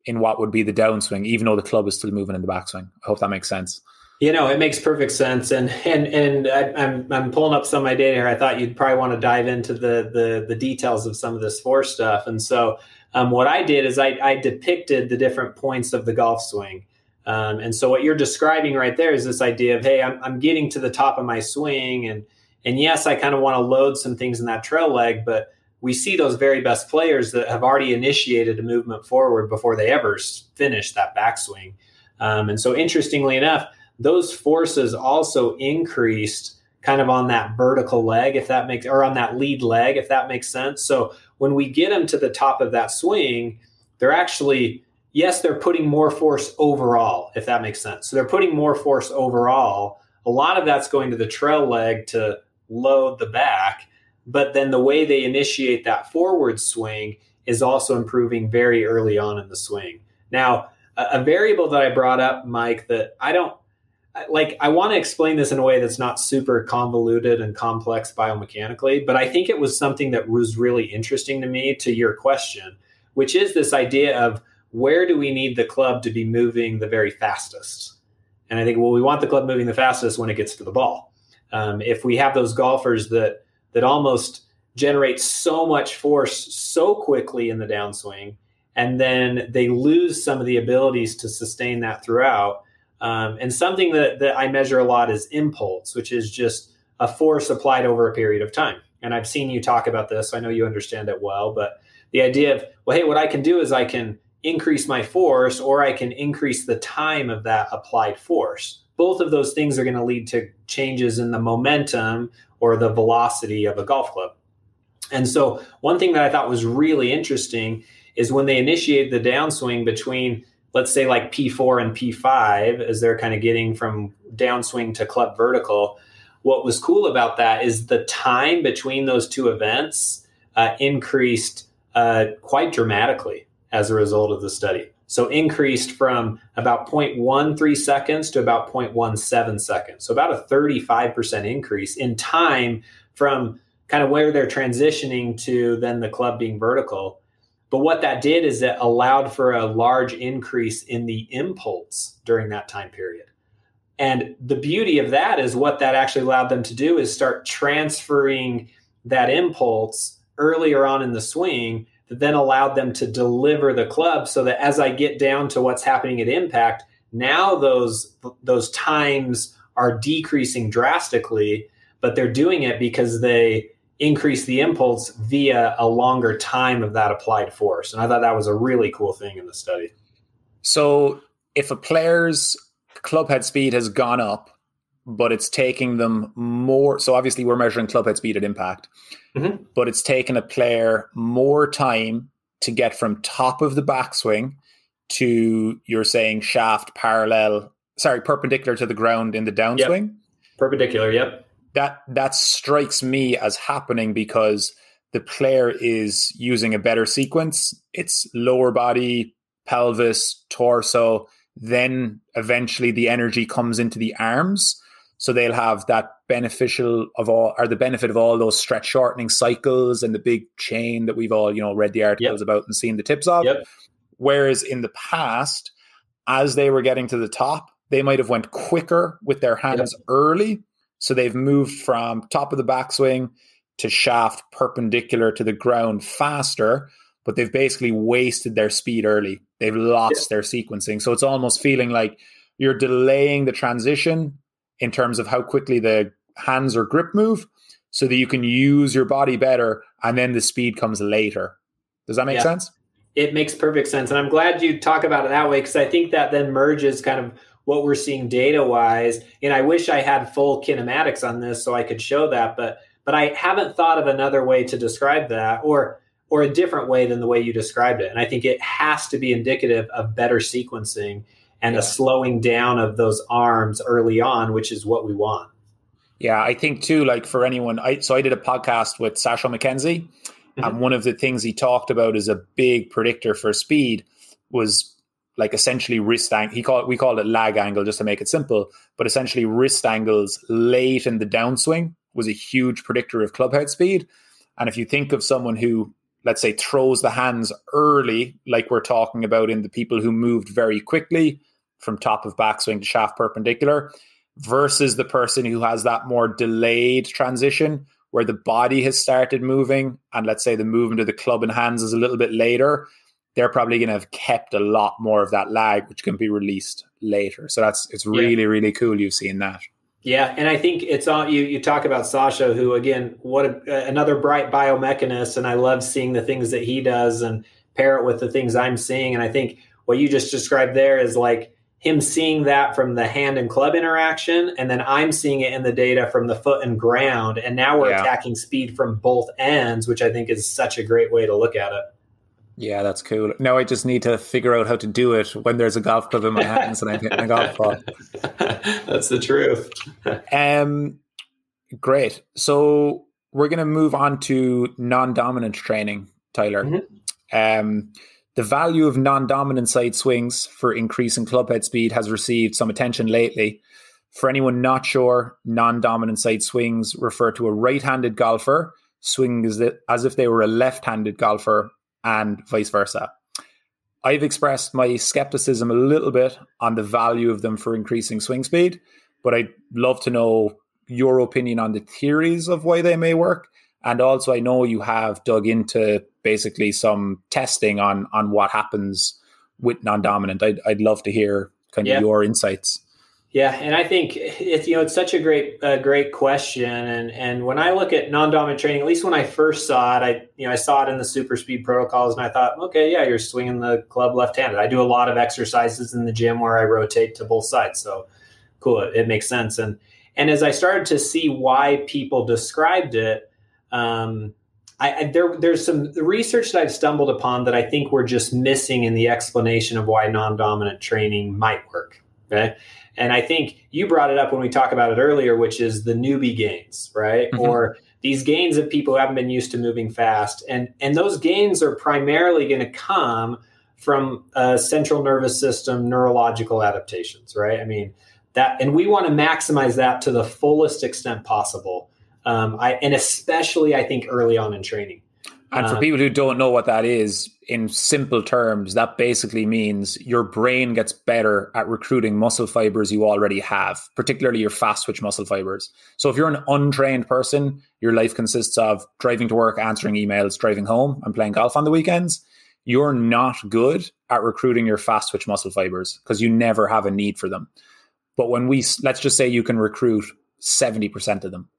in what would be the downswing, even though the club is still moving in the backswing? I hope that makes sense. You know, it makes perfect sense. And and and I, I'm I'm pulling up some of my data here. I thought you'd probably want to dive into the the, the details of some of this force stuff. And so Um, what I did is I, I depicted the different points of the golf swing. Um, and so what you're describing right there is this idea of, hey, I'm, I'm getting to the top of my swing. And, and yes, I kind of want to load some things in that trail leg, but we see those very best players that have already initiated a movement forward before they ever finish that backswing. Um, and so interestingly enough, those forces also increased kind of on that vertical leg, if that makes, or on that lead leg, if that makes sense. So when we get them to the top of that swing, they're actually, yes, they're putting more force overall, if that makes sense. So they're putting more force overall. A lot of that's going to the trail leg to load the back, but then the way they initiate that forward swing is also improving very early on in the swing. Now, a, a variable that I brought up, Mike, that I don't, like, I want to explain this in a way that's not super convoluted and complex biomechanically, but I think it was something that was really interesting to me to your question, which is this idea of where do we need the club to be moving the very fastest? And I think, well, we want the club moving the fastest when it gets to the ball. Um, if we have those golfers that that almost generate so much force so quickly in the downswing, and then they lose some of the abilities to sustain that throughout. Um, and something that, that I measure a lot is impulse, which is just a force applied over a period of time. And I've seen you talk about this, so I know you understand it well, but the idea of, well, hey, what I can do is I can increase my force, or I can increase the time of that applied force. Both of those things are going to lead to changes in the momentum or the velocity of a golf club. And so one thing that I thought was really interesting is when they initiate the downswing between, let's say, like P four and P five, as they're kind of getting from downswing to club vertical. What was cool about that is the time between those two events uh, increased uh, quite dramatically as a result of the study. So increased from about zero point one three seconds to about zero point one seven seconds. So about a thirty-five percent increase in time from kind of where they're transitioning to then the club being vertical. But what that did is it allowed for a large increase in the impulse during that time period. And the beauty of that is what that actually allowed them to do is start transferring that impulse earlier on in the swing that then allowed them to deliver the club so that as I get down to what's happening at impact, now those, those times are decreasing drastically, but they're doing it because they increase the impulse via a longer time of that applied force. And I thought that was a really cool thing in the study. So if a player's club head speed has gone up, but it's taking them more, so obviously we're measuring club head speed at impact, mm-hmm. but it's taking a player more time to get from top of the backswing to, you're saying, shaft parallel, sorry, perpendicular to the ground in the downswing? Yep. Perpendicular, yep. That that strikes me as happening because the player is using a better sequence. It's lower body, pelvis, torso. Then eventually the energy comes into the arms. So they'll have that beneficial of all, or the benefit of all those stretch shortening cycles and the big chain that we've all, you know, read the articles yep. about and seen the tips of. Yep. Whereas in the past, as they were getting to the top, they might have went quicker with their hands yep. early. So they've moved from top of the backswing to shaft perpendicular to the ground faster, but they've basically wasted their speed early. They've lost yeah. their sequencing. So it's almost feeling like you're delaying the transition in terms of how quickly the hands or grip move so that you can use your body better, and then the speed comes later. Does that make yeah. sense? It makes perfect sense. And I'm glad you talk about it that way, because I think that then merges kind of what we're seeing data-wise, and I wish I had full kinematics on this so I could show that, but but I haven't thought of another way to describe that, or or a different way than the way you described it. And I think it has to be indicative of better sequencing and yeah. a slowing down of those arms early on, which is what we want. Yeah, I think too, like for anyone, I, so I did a podcast with Sasha McKenzie, mm-hmm. and one of the things he talked about as a big predictor for speed was like essentially wrist angle. He called, we called it lag angle just to make it simple, but essentially wrist angles late in the downswing was a huge predictor of club head speed. And if you think of someone who, let's say, throws the hands early, like we're talking about in the people who moved very quickly from top of backswing to shaft perpendicular, versus the person who has that more delayed transition where the body has started moving, and let's say the movement of the club and hands is a little bit later, they're probably going to have kept a lot more of that lag, which can be released later. So that's, it's really, yeah. really cool you've seen that. Yeah. And I think it's all you, you talk about Sasha, who, again, what a, another bright biomechanist. And I love seeing the things that he does and pair it with the things I'm seeing. And I think what you just described there is like him seeing that from the hand and club interaction. And then I'm seeing it in the data from the foot and ground. And now we're yeah. attacking speed from both ends, which I think is such a great way to look at it. Yeah, that's cool. Now I just need to figure out how to do it when there's a golf club in my hands and I'm hitting a golf ball. That's the truth. um, great. So we're going to move on to non-dominant training, Tyler. Mm-hmm. Um, the value of non-dominant side swings for increasing clubhead speed has received some attention lately. For anyone not sure, non-dominant side swings refer to a right-handed golfer swinging as, the, as if they were a left-handed golfer, and vice versa. I've expressed my skepticism a little bit on the value of them for increasing swing speed, but I'd love to know your opinion on the theories of why they may work. And also, I know you have dug into basically some testing on on what happens with non-dominant. I'd, I'd love to hear kind of yeah. your insights. Yeah, and I think it's, you know, it's such a great uh, great question, and and when I look at non-dominant training, at least when I first saw it, I you know I saw it in the super speed protocols, and I thought, okay, yeah, you're swinging the club left-handed. I do a lot of exercises in the gym where I rotate to both sides, so cool, it, it makes sense. And and as I started to see why people described it, um, I, I there there's some research that I've stumbled upon that I think we're just missing in the explanation of why non-dominant training might work. Okay. And I think you brought it up when we talked about it earlier, which is the newbie gains, right? Mm-hmm. Or these gains of people who haven't been used to moving fast. And, and those gains are primarily going to come from uh, central nervous system neurological adaptations, right? I mean, that, and we want to maximize that to the fullest extent possible. Um, I, and especially, I think, early on in training. And for people who don't know what that is, in simple terms, that basically means your brain gets better at recruiting muscle fibers you already have, particularly your fast twitch muscle fibers. So if you're an untrained person, your life consists of driving to work, answering emails, driving home, and playing golf on the weekends. You're not good at recruiting your fast twitch muscle fibers because you never have a need for them. But when we, let's just say you can recruit seventy percent of them.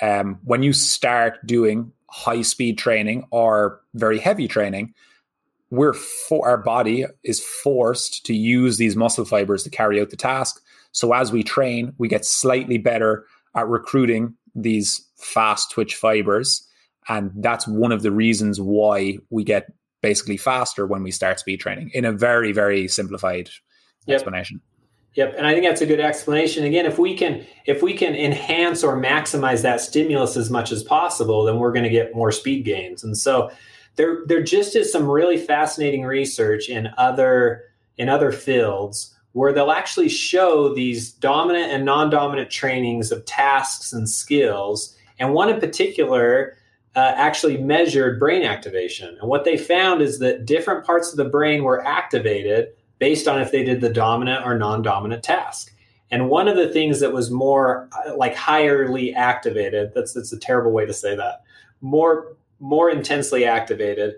Um, when you start doing high speed training or very heavy training, we're for, our body is forced to use these muscle fibers to carry out the task. So as we train, we get slightly better at recruiting these fast twitch fibers. And that's one of the reasons why we get basically faster when we start speed training, in a very, very simplified yep. explanation. Yep. And I think that's a good explanation. Again, if we can if we can enhance or maximize that stimulus as much as possible, then we're going to get more speed gains. And so there there just is some really fascinating research in other in other fields where they'll actually show these dominant and non-dominant trainings of tasks and skills. And one in particular uh, actually measured brain activation. And what they found is that different parts of the brain were activated based on if they did the dominant or non-dominant task. And one of the things that was more like higherly activated, that's that's a terrible way to say that, more more intensely activated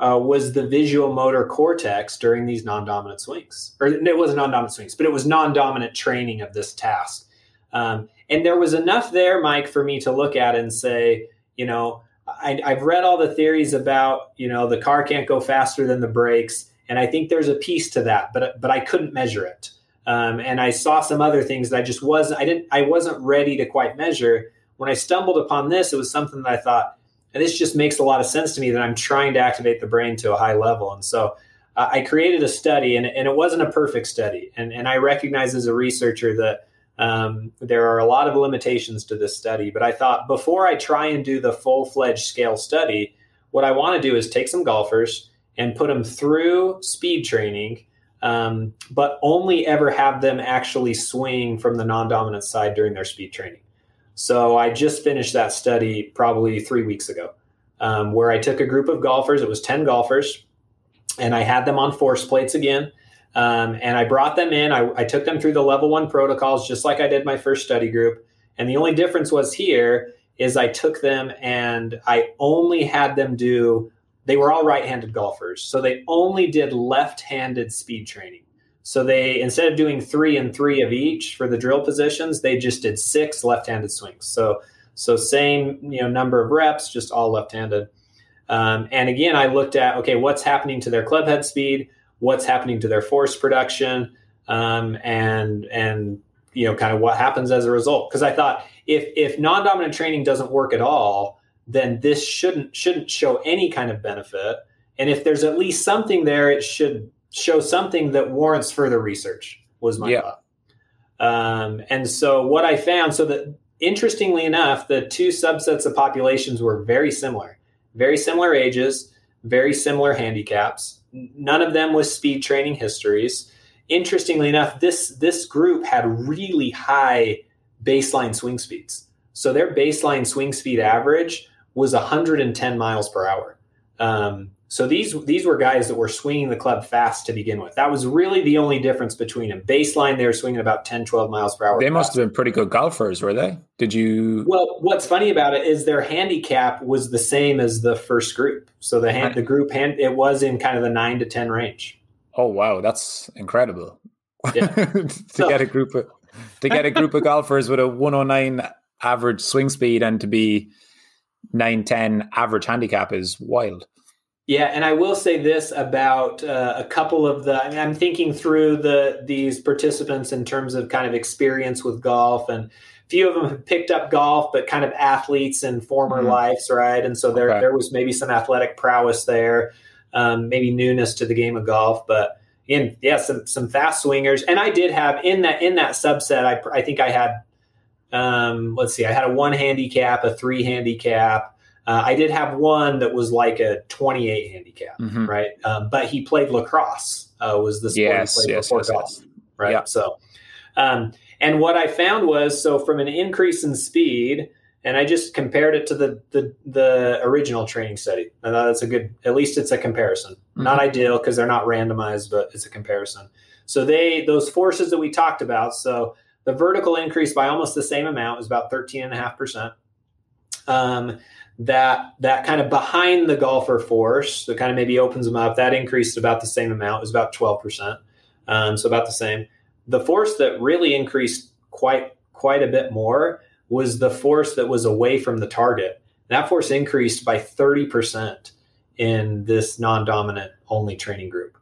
uh, was the visual motor cortex during these non-dominant swings. Or it wasn't non-dominant swings, but it was non-dominant training of this task. Um, and there was enough there, Mike, for me to look at and say, you know, I, I've read all the theories about, you know, the car can't go faster than the brakes. And I think there's a piece to that, but but I couldn't measure it. Um, and I saw some other things that I just wasn't I didn't I wasn't ready to quite measure. When I stumbled upon this, it was something that I thought, and this just makes a lot of sense to me that I'm trying to activate the brain to a high level. And so uh, I created a study, and and it wasn't a perfect study. And and I recognize as a researcher that um, there are a lot of limitations to this study. But I thought before I try and do the full-fledged scale study, what I want to do is take some golfers and put them through speed training, um, but only ever have them actually swing from the non-dominant side during their speed training. So I just finished that study probably three weeks ago, um, where I took a group of golfers. It was ten golfers, and I had them on force plates again. Um, and I brought them in. I, I took them through the level one protocols, just like I did my first study group. And the only difference was here is I took them and I only had them do They were all right-handed golfers, so they only did left-handed speed training. So they, instead of doing three and three of each for the drill positions, they just did six left-handed swings. So, so same, you know, number of reps, just all left-handed. Um, and again, I looked at, okay, what's happening to their club head speed? What's happening to their force production? Um, and, and, you know, kind of what happens as a result. Cause I thought if, if non-dominant training doesn't work at all, then this shouldn't, shouldn't show any kind of benefit. And if there's at least something there, it should show something that warrants further research, was my yeah. thought. Um, and so what I found, so that interestingly enough, the two subsets of populations were very similar, very similar ages, very similar handicaps. None of them with speed training histories. Interestingly enough, this, this group had really high baseline swing speeds. So their baseline swing speed average was one hundred ten miles per hour. Um, So these these were guys that were swinging the club fast to begin with. That was really the only difference between them. Baseline, they were swinging about ten, twelve miles per hour. They must fast. have been pretty good golfers, were they? Did you? Well, what's funny about it is their handicap was the same as the first group. So the hand, the group, hand, it was in kind of the nine to ten range. Oh, wow. That's incredible. Yeah. to, so. get a group of, to get a group of golfers with a one oh nine average swing speed and to be nine ten average handicap is wild. Yeah, and I will say this about uh, a couple of the. I mean, I'm thinking through the these participants in terms of kind of experience with golf, and a few of them have picked up golf, but kind of athletes in former mm-hmm. lives, right? And so there, okay. there was maybe some athletic prowess there, um, maybe newness to the game of golf, but in yeah, some some fast swingers. And I did have in that in that subset, I I think I had, um, let's see, I had a one handicap, a three handicap. Uh, I did have one that was like a twenty-eight handicap, mm-hmm. right? Um, but he played lacrosse, uh, was the sport yes, he played yes, before yes, golf, yes. right? Yeah. So, um, and what I found was, so from an increase in speed, and I just compared it to the the, the original training study. I thought that's a good, at least it's a comparison. Mm-hmm. Not ideal because they're not randomized, but it's a comparison. So they those forces that we talked about, so the vertical increase by almost the same amount was about thirteen point five percent. Um, that that kind of behind the golfer force that kind of maybe opens them up, that increased about the same amount. It was about twelve percent. Um, so about the same. The force that really increased quite quite a bit more was the force that was away from the target. That force increased by thirty percent in this non-dominant only training group.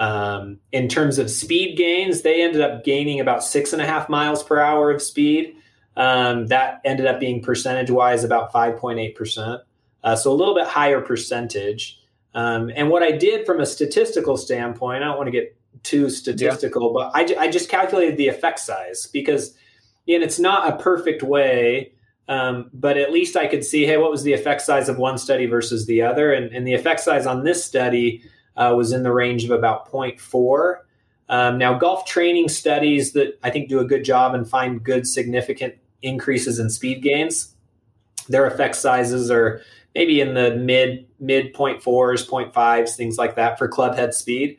Um, in terms of speed gains, they ended up gaining about six and a half miles per hour of speed. Um, that ended up being percentage-wise about five point eight percent, uh, so a little bit higher percentage. Um, and what I did from a statistical standpoint, I don't want to get too statistical, yeah. but I, ju- I just calculated the effect size because, and it's not a perfect way, um, but at least I could see, hey, what was the effect size of one study versus the other? And, and the effect size on this study uh, was in the range of about zero point four. Um, now, golf training studies that I think do a good job and find good significant increases in speed gains, their effect sizes are maybe in the mid mid zero point fours, zero point fives, things like that for club head speed.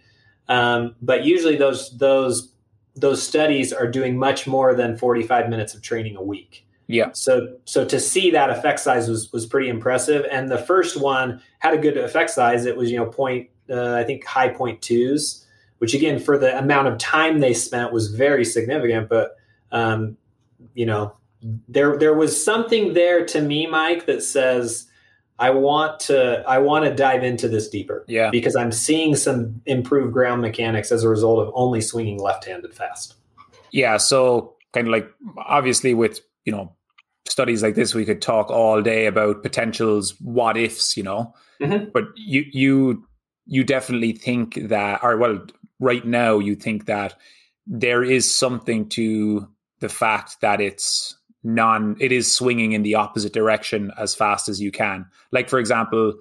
Um, but usually those those those studies are doing much more than forty-five minutes of training a week. Yeah. So so to see that effect size was was pretty impressive. And the first one had a good effect size. It was you know point uh, I think high point twos, which again for the amount of time they spent was very significant. But um, you know. There, there was something there to me, Mike, that says, I want to, I want to dive into this deeper yeah. because I'm seeing some improved ground mechanics as a result of only swinging left-handed fast. Yeah. So kind of like, obviously with, you know, studies like this, we could talk all day about potentials, what ifs, you know, mm-hmm. but you, you, you definitely think that, or well, right now you think that there is something to the fact that it's, non it is swinging in the opposite direction as fast as you can. Like, for example,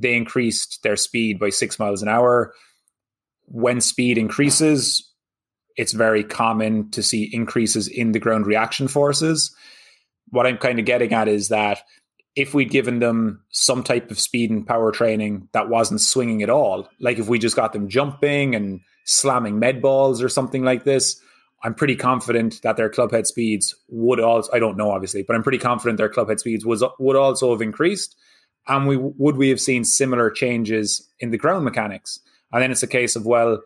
they increased their speed by six miles an hour. When speed increases, it's very common to see increases in the ground reaction forces. What I'm kind of getting at is that if we'd given them some type of speed and power training that wasn't swinging at all, like if we just got them jumping and slamming med balls or something like this, I'm pretty confident that their club head speeds would also, I don't know, obviously, but I'm pretty confident their club head speeds was, would also have increased. And we would we have seen similar changes in the ground mechanics? And then it's a case of, well,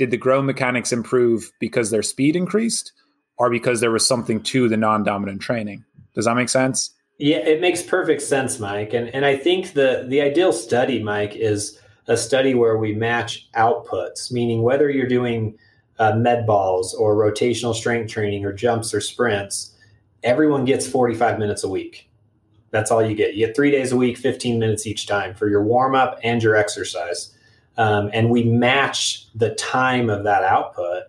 did the ground mechanics improve because their speed increased or because there was something to the non-dominant training? Does that make sense? Yeah, it makes perfect sense, Mike. And and I think the, the ideal study, Mike, is a study where we match outputs, meaning whether you're doing uh, med balls or rotational strength training or jumps or sprints, everyone gets forty-five minutes a week. That's all you get. You get three days a week, fifteen minutes each time for your warm-up and your exercise. Um, and we match the time of that output,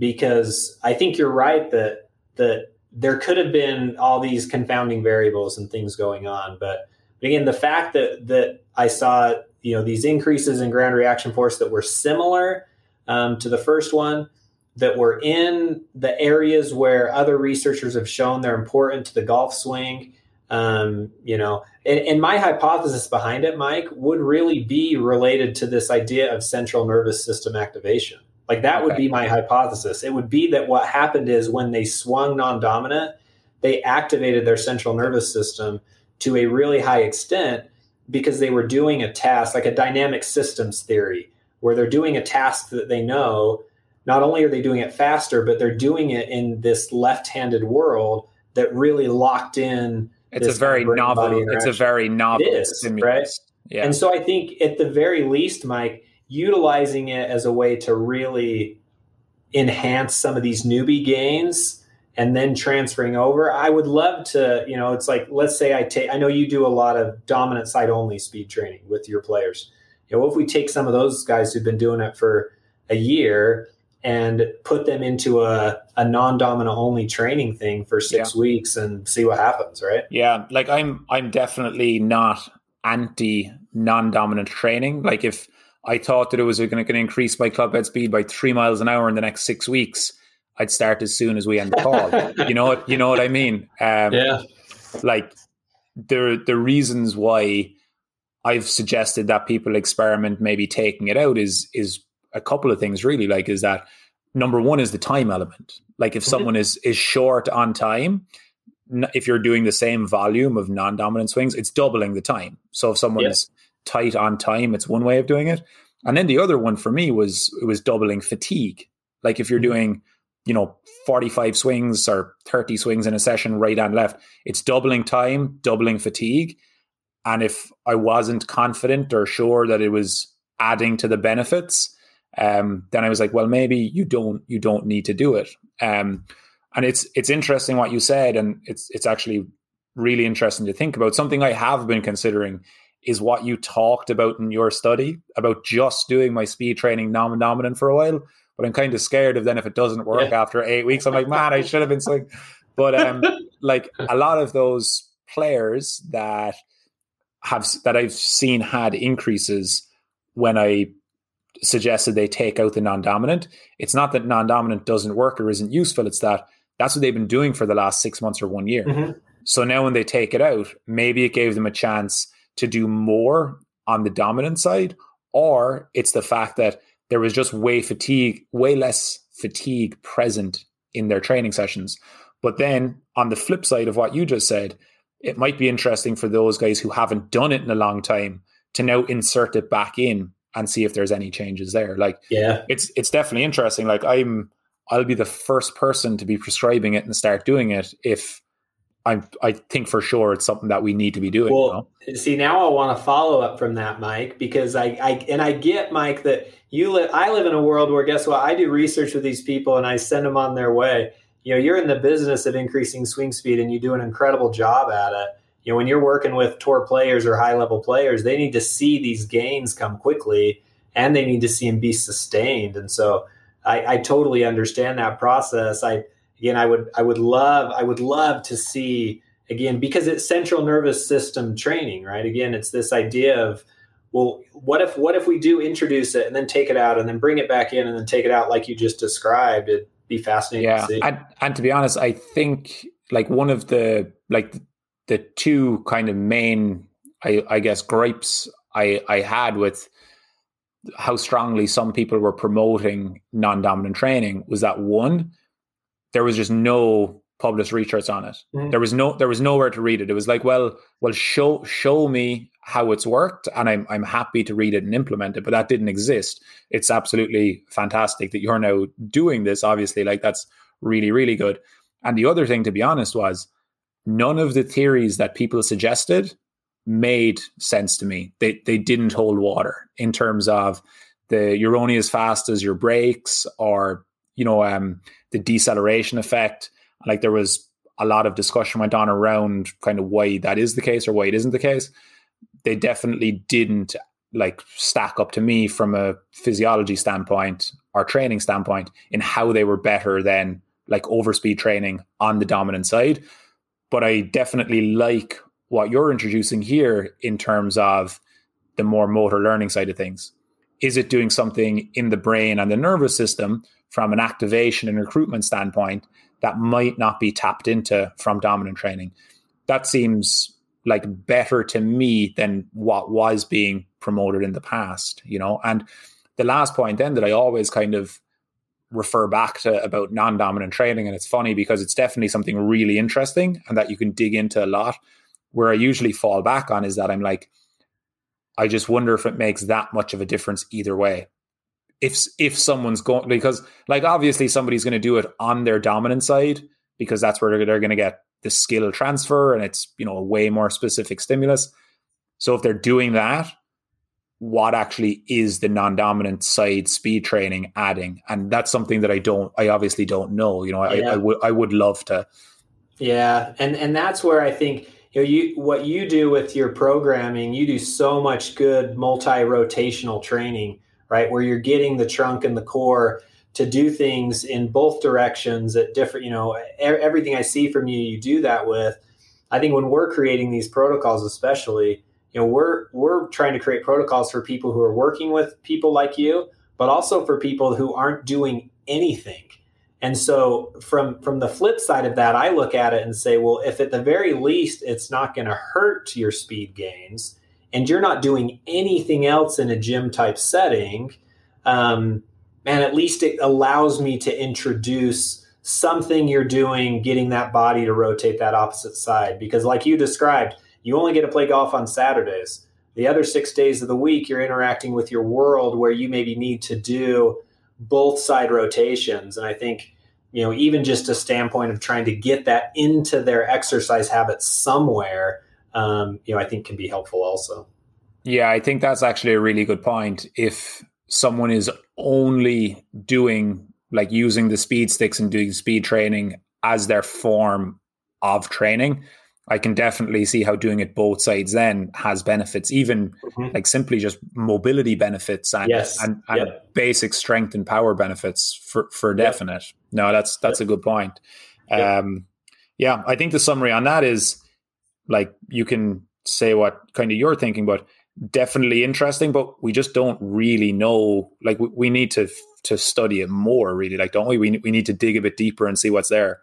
because I think you're right that that there could have been all these confounding variables and things going on. But, but again, the fact that that I saw, you know, these increases in ground reaction force that were similar um, to the first one, that were in the areas where other researchers have shown they're important to the golf swing. Um, you know, and, and my hypothesis behind it, Mike, would really be related to this idea of central nervous system activation. Like that would be my hypothesis. It would be that what happened is when they swung non-dominant, they activated their central nervous system to a really high extent because they were doing a task, like a dynamic systems theory, where they're doing a task that they know. Not only are they doing it faster, but they're doing it in this left-handed world that really locked in. It's a very novel, it's a very novel stimulus, right? Yeah. And so I think at the very least, Mike, utilizing it as a way to really enhance some of these newbie gains and then transferring over. I would love to, you know, it's like, let's say I take, I know you do a lot of dominant side only speed training with your players. You know, what if we take some of those guys who've been doing it for a year and put them into a, a non-dominant only training thing for six yeah. weeks and see what happens, right? Yeah. Like I'm, I'm definitely not anti non-dominant training. Like if I thought that it was going to increase my club head speed by three miles an hour in the next six weeks, I'd start as soon as we end the call. you know what, you know what I mean? Um, yeah. Like the, the reasons why I've suggested that people experiment, maybe taking it out is, is a couple of things really. Like is that number one is the time element. Like if someone is, is short on time, if you're doing the same volume of non-dominant swings, it's doubling the time. So if someone yeah. is tight on time, it's one way of doing it. And then the other one for me was it was doubling fatigue. Like if you're doing, you know, forty-five swings or thirty swings in a session right and left, it's doubling time, doubling fatigue. And if I wasn't confident or sure that it was adding to the benefits, um, then I was like, well, maybe you don't you don't need to do it. Um, and it's it's interesting what you said, and it's it's actually really interesting to think about. Something I have been considering is what you talked about in your study about just doing my speed training non-dominant for a while, but I'm kind of scared of then if it doesn't work yeah. after eight weeks, I'm like, man, I should have been swinging. But um, like a lot of those players that have that I've seen had increases when I suggested they take out the non-dominant. It's not that non-dominant doesn't work or isn't useful. It's that that's what they've been doing for the last six months or one year. Mm-hmm. So now when they take it out, maybe it gave them a chance to do more on the dominant side, or it's the fact that there was just way fatigue, way less fatigue present in their training sessions. But then on the flip side of what you just said, it might be interesting for those guys who haven't done it in a long time to now insert it back in and see if there's any changes there. Like, yeah, it's, it's definitely interesting. Like I'm, I'll be the first person to be prescribing it and start doing it if I I think for sure it's something that we need to be doing. Well, you know? See, now I want to follow up from that, Mike, because I, I and I get, Mike, that you live. I live in a world where, guess what? I do research with these people and I send them on their way. You know, you're in the business of increasing swing speed and you do an incredible job at it. You know, when you're working with tour players or high level players, they need to see these gains come quickly and they need to see them be sustained. And so I, I totally understand that process. I. Again, I would, I would love, I would love to see again, because it's central nervous system training, right? Again, it's this idea of, well, what if, what if we do introduce it and then take it out and then bring it back in and then take it out like you just described? It'd be fascinating yeah. to see. And, and to be honest, I think like one of the, like the two kind of main, I, I guess, gripes I, I had with how strongly some people were promoting non-dominant training was that one, there was just no published research on it. Mm-hmm. There was no, there was nowhere to read it. It was like, well, well, show show me how it's worked, and I'm I'm happy to read it and implement it. But that didn't exist. It's absolutely fantastic that you're now doing this. Obviously, like that's really, really good. And the other thing, to be honest, was none of the theories that people suggested made sense to me. They they didn't hold water in terms of the you're only as fast as your brakes, or you know, um, the deceleration effect. Like there was a lot of discussion went on around kind of why that is the case or why it isn't the case. They definitely didn't like stack up to me from a physiology standpoint or training standpoint in how they were better than like overspeed training on the dominant side. But I definitely like what you're introducing here in terms of the more motor learning side of things. Is it doing something in the brain and the nervous system from an activation and recruitment standpoint that might not be tapped into from dominant training? That seems like better to me than what was being promoted in the past, you know? And the last point then that I always kind of refer back to about non-dominant training, and it's funny because it's definitely something really interesting and that you can dig into a lot, where I usually fall back on is that I'm like, I just wonder if it makes that much of a difference either way. If if someone's going, because like obviously somebody's going to do it on their dominant side because that's where they're, they're going to get the skill transfer and it's, you know, a way more specific stimulus. So if they're doing that, what actually is the non-dominant side speed training adding? And that's something that I don't, I obviously don't know. You know, I, yeah. I, I would I would love to. Yeah, and and that's where I think, you know, you what you do with your programming, you do so much good multi-rotational training, right? Where you're getting the trunk and the core to do things in both directions at different, you know, everything I see from you, you do that with. I think when we're creating these protocols, especially, you know, we're, we're trying to create protocols for people who are working with people like you, but also for people who aren't doing anything. And so from, from the flip side of that, I look at it and say, well, if at the very least, it's not going to hurt your speed gains, and you're not doing anything else in a gym type setting, um, man, at least it allows me to introduce something you're doing, getting that body to rotate that opposite side. Because like you described, you only get to play golf on Saturdays. The other six days of the week, you're interacting with your world where you maybe need to do both side rotations. And I think, you know, even just a standpoint of trying to get that into their exercise habits somewhere, Um, you know, I think can be helpful also. Yeah, I think that's actually a really good point. If someone is only doing like using the speed sticks and doing speed training as their form of training, I can definitely see how doing it both sides then has benefits, even mm-hmm. like simply just mobility benefits and yes. and, and yep. basic strength and power benefits for, for definite. Yep. No, that's that's yep. a good point. Yep. Um, yeah, I think the summary on that is, like you can say what kind of you're thinking, but definitely interesting, but we just don't really know. Like we, we need to to study it more really, like, don't we? we? We need to dig a bit deeper and see what's there.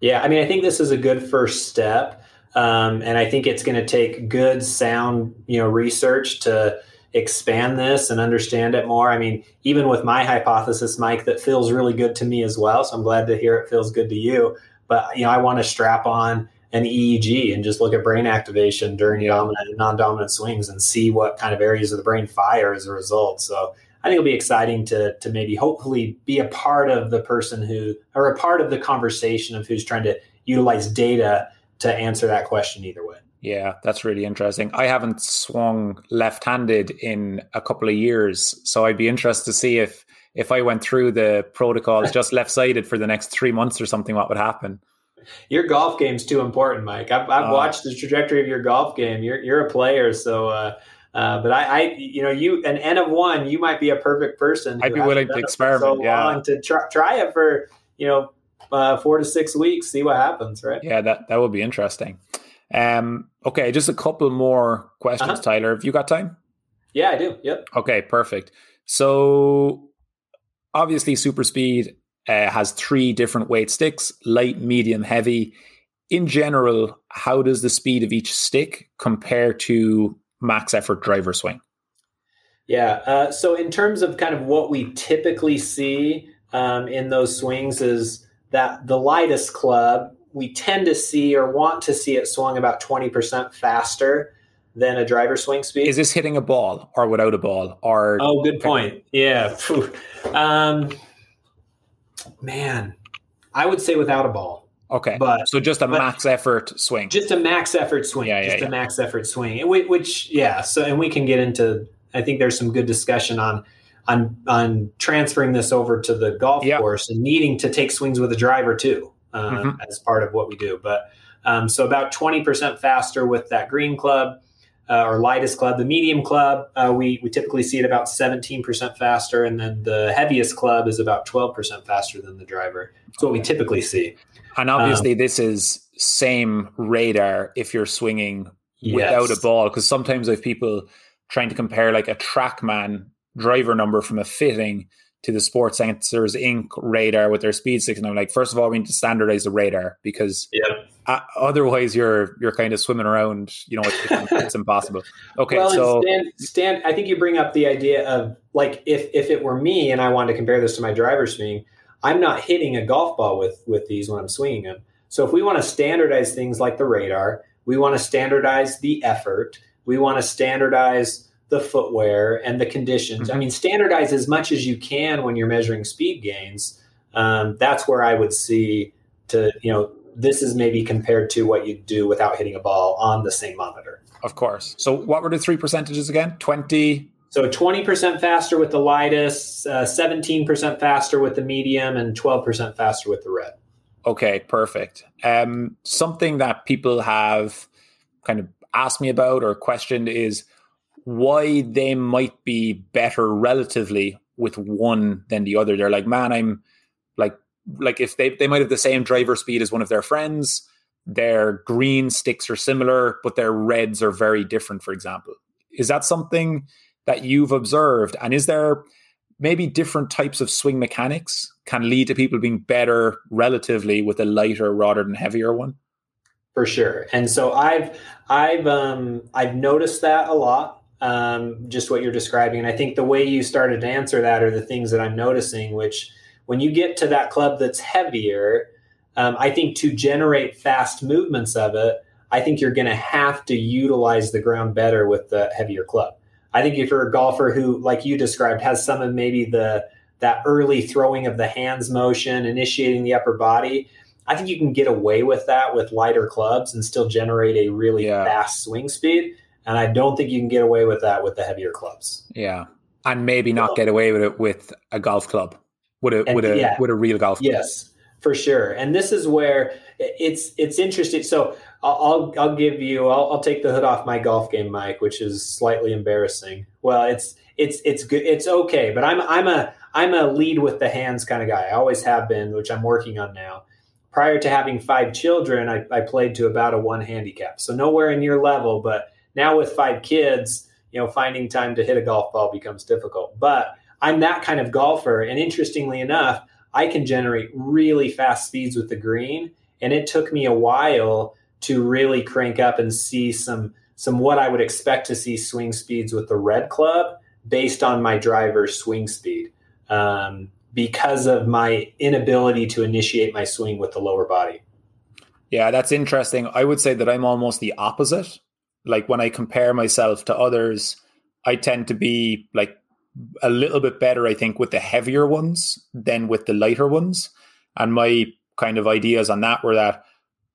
Yeah. I mean, I think this is a good first step. Um, and I think it's going to take good sound, you know, research to expand this and understand it more. I mean, even with my hypothesis, Mike, that feels really good to me as well. So I'm glad to hear it feels good to you, but you know, I want to strap on an E E G and just look at brain activation during yeah. dominant and non-dominant swings and see what kind of areas of the brain fire as a result. So I think it'll be exciting to to maybe hopefully be a part of the person who, or a part of the conversation of who's trying to utilize data to answer that question either way. Yeah, that's really interesting. I haven't swung left-handed in a couple of years, so I'd be interested to see if, if I went through the protocols just left-sided for the next three months or something, what would happen? Your golf game's too important, Mike. I've, I've uh, watched the trajectory of your golf game. You're you're a player, so. Uh, uh, but I, I, you know, you an N of one, you might be a perfect person. I'd be willing to experiment. So yeah. long to try, try it for you know uh, four to six weeks, see what happens, right? Yeah, that that would be interesting. Um, okay, just a couple more questions, uh-huh. Tyler. Have you got time? Yeah, I do. Yep. Okay, perfect. So obviously, Superspeed Uh, has three different weight sticks, light, medium, heavy. In general, how does the speed of each stick compare to max effort driver swing? Yeah. Uh, so in terms of kind of what we typically see um, in those swings is that the lightest club we tend to see or want to see it swung about twenty percent faster than a driver swing speed. Is this hitting a ball or without a ball? Or oh, good point. Yeah. um, man, I would say without a ball. Okay. But, so just a max effort swing. Just a max effort swing. Yeah, yeah, just yeah. a max effort swing. Which, yeah. So, and we can get into, I think there's some good discussion on on on transferring this over to the golf yep. course and needing to take swings with a driver too, um, mm-hmm. as part of what we do. But um, so about twenty percent faster with that green club uh, or lightest club. The medium club, uh, we, we typically see it about seventeen percent faster. And then the heaviest club is about twelve percent faster than the driver. That's what we typically see. And obviously um, this is same radar if you're swinging yes. without a ball, because sometimes I have people trying to compare like a TrackMan driver number from a fitting to the Sports Sensors Incorporated radar with their speed sticks. And I'm like, first of all, we need to standardize the radar because yep. uh, otherwise you're you're kind of swimming around, you know, it's, it's impossible. Okay, well, so Stan, Stan, I think you bring up the idea of like, if if it were me and I wanted to compare this to my driver swing, I'm not hitting a golf ball with with these when I'm swinging them. So if we want to standardize things like the radar, we want to standardize the effort, we want to standardize the footwear and the conditions. Mm-hmm. I mean, standardize as much as you can when you're measuring speed gains. Um, that's where I would see to, you know, this is maybe compared to what you do without hitting a ball on the same monitor. Of course. So what were the three percentages again? twenty So twenty percent faster with the lightest, uh, seventeen percent faster with the medium, and twelve percent faster with the red. Okay, perfect. Um, something that people have kind of asked me about or questioned is why they might be better relatively with one than the other. They're like, man, I'm like, like if they, they might have the same driver speed as one of their friends, their green sticks are similar, but their reds are very different, for example. Is that something that you've observed? And is there maybe different types of swing mechanics can lead to people being better relatively with a lighter rather than heavier one? For sure. And so I've, I've, um, I've noticed that a lot. Um, just what you're describing. And I think the way you started to answer that are the things that I'm noticing, which when you get to that club that's heavier, um, I think to generate fast movements of it, I think you're going to have to utilize the ground better with the heavier club. I think if you're a golfer who, like you described, has some of maybe the that early throwing of the hands motion, initiating the upper body, I think you can get away with that with lighter clubs and still generate a really yeah. fast swing speed. And I don't think you can get away with that with the heavier clubs. Yeah. And maybe not get away with it with a golf club, with a, and, with a, yeah. with a real golf club. Yes, for sure. And this is where it's, it's interesting. So I'll, I'll, I'll give you, I'll, I'll take the hood off my golf game, Mike, which is slightly embarrassing. Well, it's, it's, it's good. It's okay. But I'm, I'm a, I'm a lead with the hands kind of guy. I always have been, which I'm working on now. Prior to having five children, I, I played to about a one handicap. So nowhere in your level, but now with five kids, you know, finding time to hit a golf ball becomes difficult. But I'm that kind of golfer. And interestingly enough, I can generate really fast speeds with the green. And it took me a while to really crank up and see some some what I would expect to see swing speeds with the red club based on my driver's swing speed um, because of my inability to initiate my swing with the lower body. Yeah, that's interesting. I would say that I'm almost the opposite. Like when I compare myself to others, I tend to be like a little bit better, I think, with the heavier ones than with the lighter ones. And my kind of ideas on that were that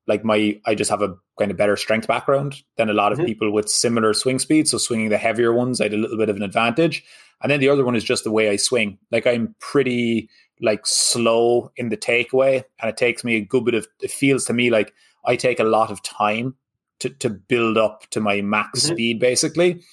like my, I just have a kind of better strength background than a lot of mm-hmm. people with similar swing speeds. So swinging the heavier ones, I had a little bit of an advantage. And then the other one is just the way I swing. Like I'm pretty like slow in the takeaway, and it takes me a good bit of, it feels to me like I take a lot of time to to build up to my max mm-hmm. speed, basically.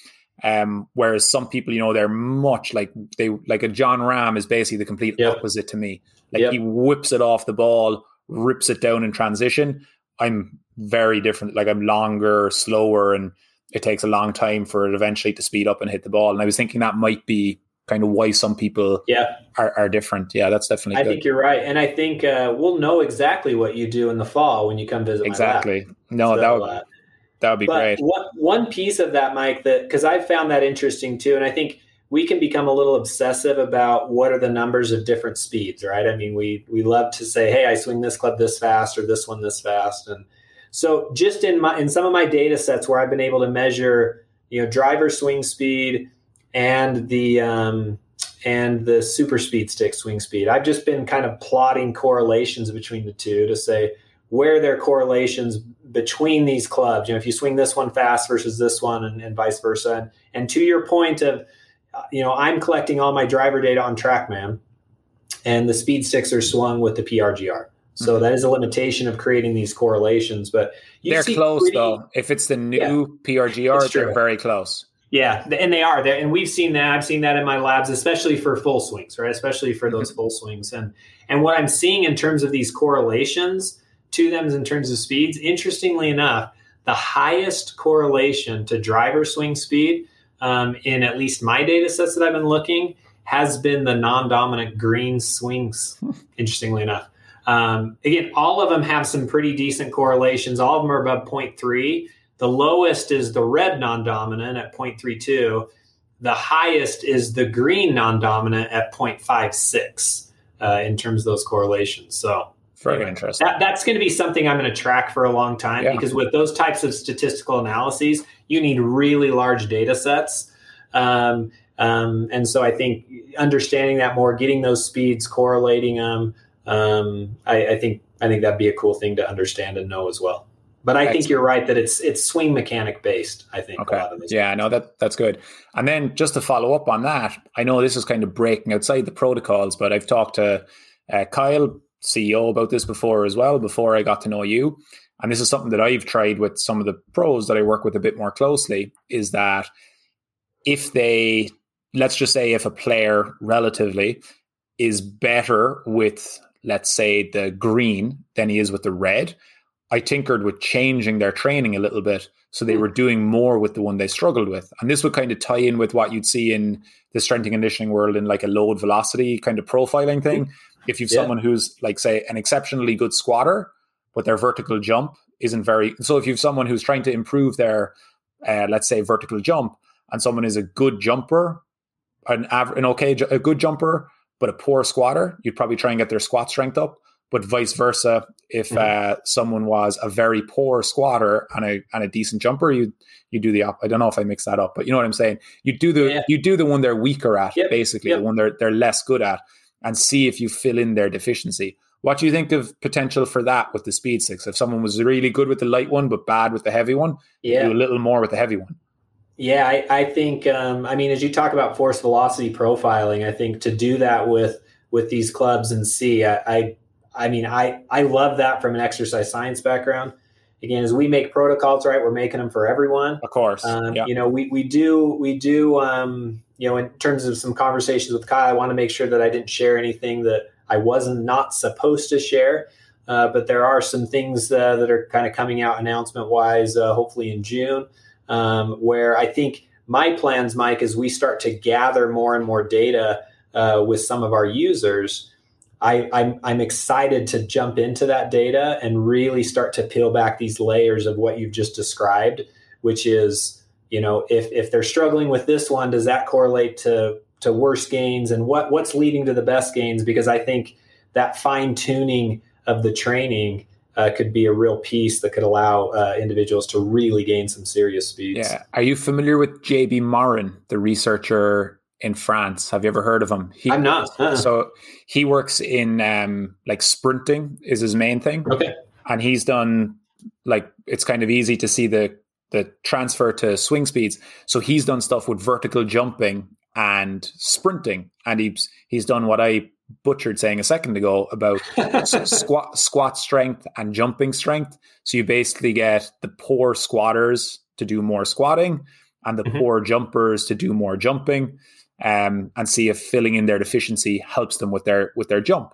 Um, whereas some people, you know, they're much like they like a John Rahm is basically the complete yep. opposite to me. Like yep. he whips it off the ball, rips it down in transition. I'm very different. Like I'm longer, slower, and it takes a long time for it eventually to speed up and hit the ball. And I was thinking that might be kind of why some people yeah. are, are different. Yeah, that's definitely I good. think you're right. And I think uh, we'll know exactly what you do in the fall when you come visit exactly. my lab. No, so, that would... Uh, That would be but great. One, one piece of that, Mike, that because I've found that interesting too, and I think we can become a little obsessive about what are the numbers of different speeds, right? I mean, we we love to say, hey, I swing this club this fast or this one this fast. And so just in my in some of my data sets where I've been able to measure, you know, driver swing speed and the um, and the super speed stick swing speed, I've just been kind of plotting correlations between the two to say where there are correlations between these clubs. You know, if you swing this one fast versus this one and, and vice versa. And, and to your point of, you know, I'm collecting all my driver data on TrackMan, and the speed sticks are swung with the P R G R. So mm-hmm. that is a limitation of creating these correlations. But you they're see close pretty, though. If it's the new yeah, P R G R, they're very close. Yeah, and they are. And we've seen that. I've seen that in my labs, especially for full swings, right? Especially for those mm-hmm. full swings. And and what I'm seeing in terms of these correlations to them is in terms of speeds, interestingly enough, the highest correlation to driver swing speed um, in at least my data sets that I've been looking has been the non-dominant green swings, interestingly enough. Um, again, all of them have some pretty decent correlations. All of them are above zero point three. The lowest is the red non-dominant at zero point three two. The highest is the green non-dominant at zero point five six uh, in terms of those correlations. So very anyway, interesting. That, that's going to be something I'm going to track for a long time yeah. because with those types of statistical analyses, you need really large data sets. Um, um, and so I think understanding that more, getting those speeds, correlating them, um, I, I think I think that'd be a cool thing to understand and know as well. But I Excellent. think you're right that it's it's swing mechanic based, I think. Okay. A lot of these yeah, no, that, that's good. And then just to follow up on that, I know this is kind of breaking outside the protocols, but I've talked to uh, Kyle, C E O, about this before as well, before I got to know you. And this is something that I've tried with some of the pros that I work with a bit more closely, is that if they, let's just say if a player relatively is better with, let's say, the green than he is with the red, I tinkered with changing their training a little bit so they were doing more with the one they struggled with. And this would kind of tie in with what you'd see in the strength and conditioning world in like a load velocity kind of profiling thing. If you've yeah. someone who's like, say, an exceptionally good squatter, but their vertical jump isn't very... So if you've someone who's trying to improve their, uh, let's say, vertical jump, and someone is a good jumper, an average, an okay, a good jumper, but a poor squatter, you'd probably try and get their squat strength up. But vice versa, if mm-hmm. uh, someone was a very poor squatter and a and a decent jumper, you you do the op- I don't know if I mix that up, but you know what I'm saying. You do the yeah. you do the one they're weaker at, yep. basically yep. the one they're they're less good at, and see if you fill in their deficiency. What do you think of potential for that with the speed six? If someone was really good with the light one but bad with the heavy one, yeah. do a little more with the heavy one. Yeah, I, I think. Um, I mean, as you talk about force velocity profiling, I think to do that with with these clubs and see, I. I I mean, I, I love that from an exercise science background. Again, as we make protocols, right, we're making them for everyone. Of course. Um, yeah. You know, we, we do, we do um, you know, in terms of some conversations with Kyle, I want to make sure that I didn't share anything that I wasn't not supposed to share. Uh, but there are some things uh, that are kind of coming out announcement wise, uh, hopefully in June, um, where I think my plans, Mike, is we start to gather more and more data uh, with some of our users. I, I'm, I'm excited to jump into that data and really start to peel back these layers of what you've just described, which is, you know, if if they're struggling with this one, does that correlate to to worse gains and what what's leading to the best gains? Because I think that fine tuning of the training uh, could be a real piece that could allow uh, individuals to really gain some serious speeds. Yeah. Are you familiar with J B Morin, the researcher in France? Have you ever heard of him? He, I'm not. Uh-uh. So he works in um, like sprinting is his main thing. Okay. And he's done like, it's kind of easy to see the, the transfer to swing speeds. So he's done stuff with vertical jumping and sprinting. And he's, he's done what I butchered saying a second ago about squat, squat strength and jumping strength. So you basically get the poor squatters to do more squatting and the mm-hmm. poor jumpers to do more jumping. Um, and see if filling in their deficiency helps them with their with their jump.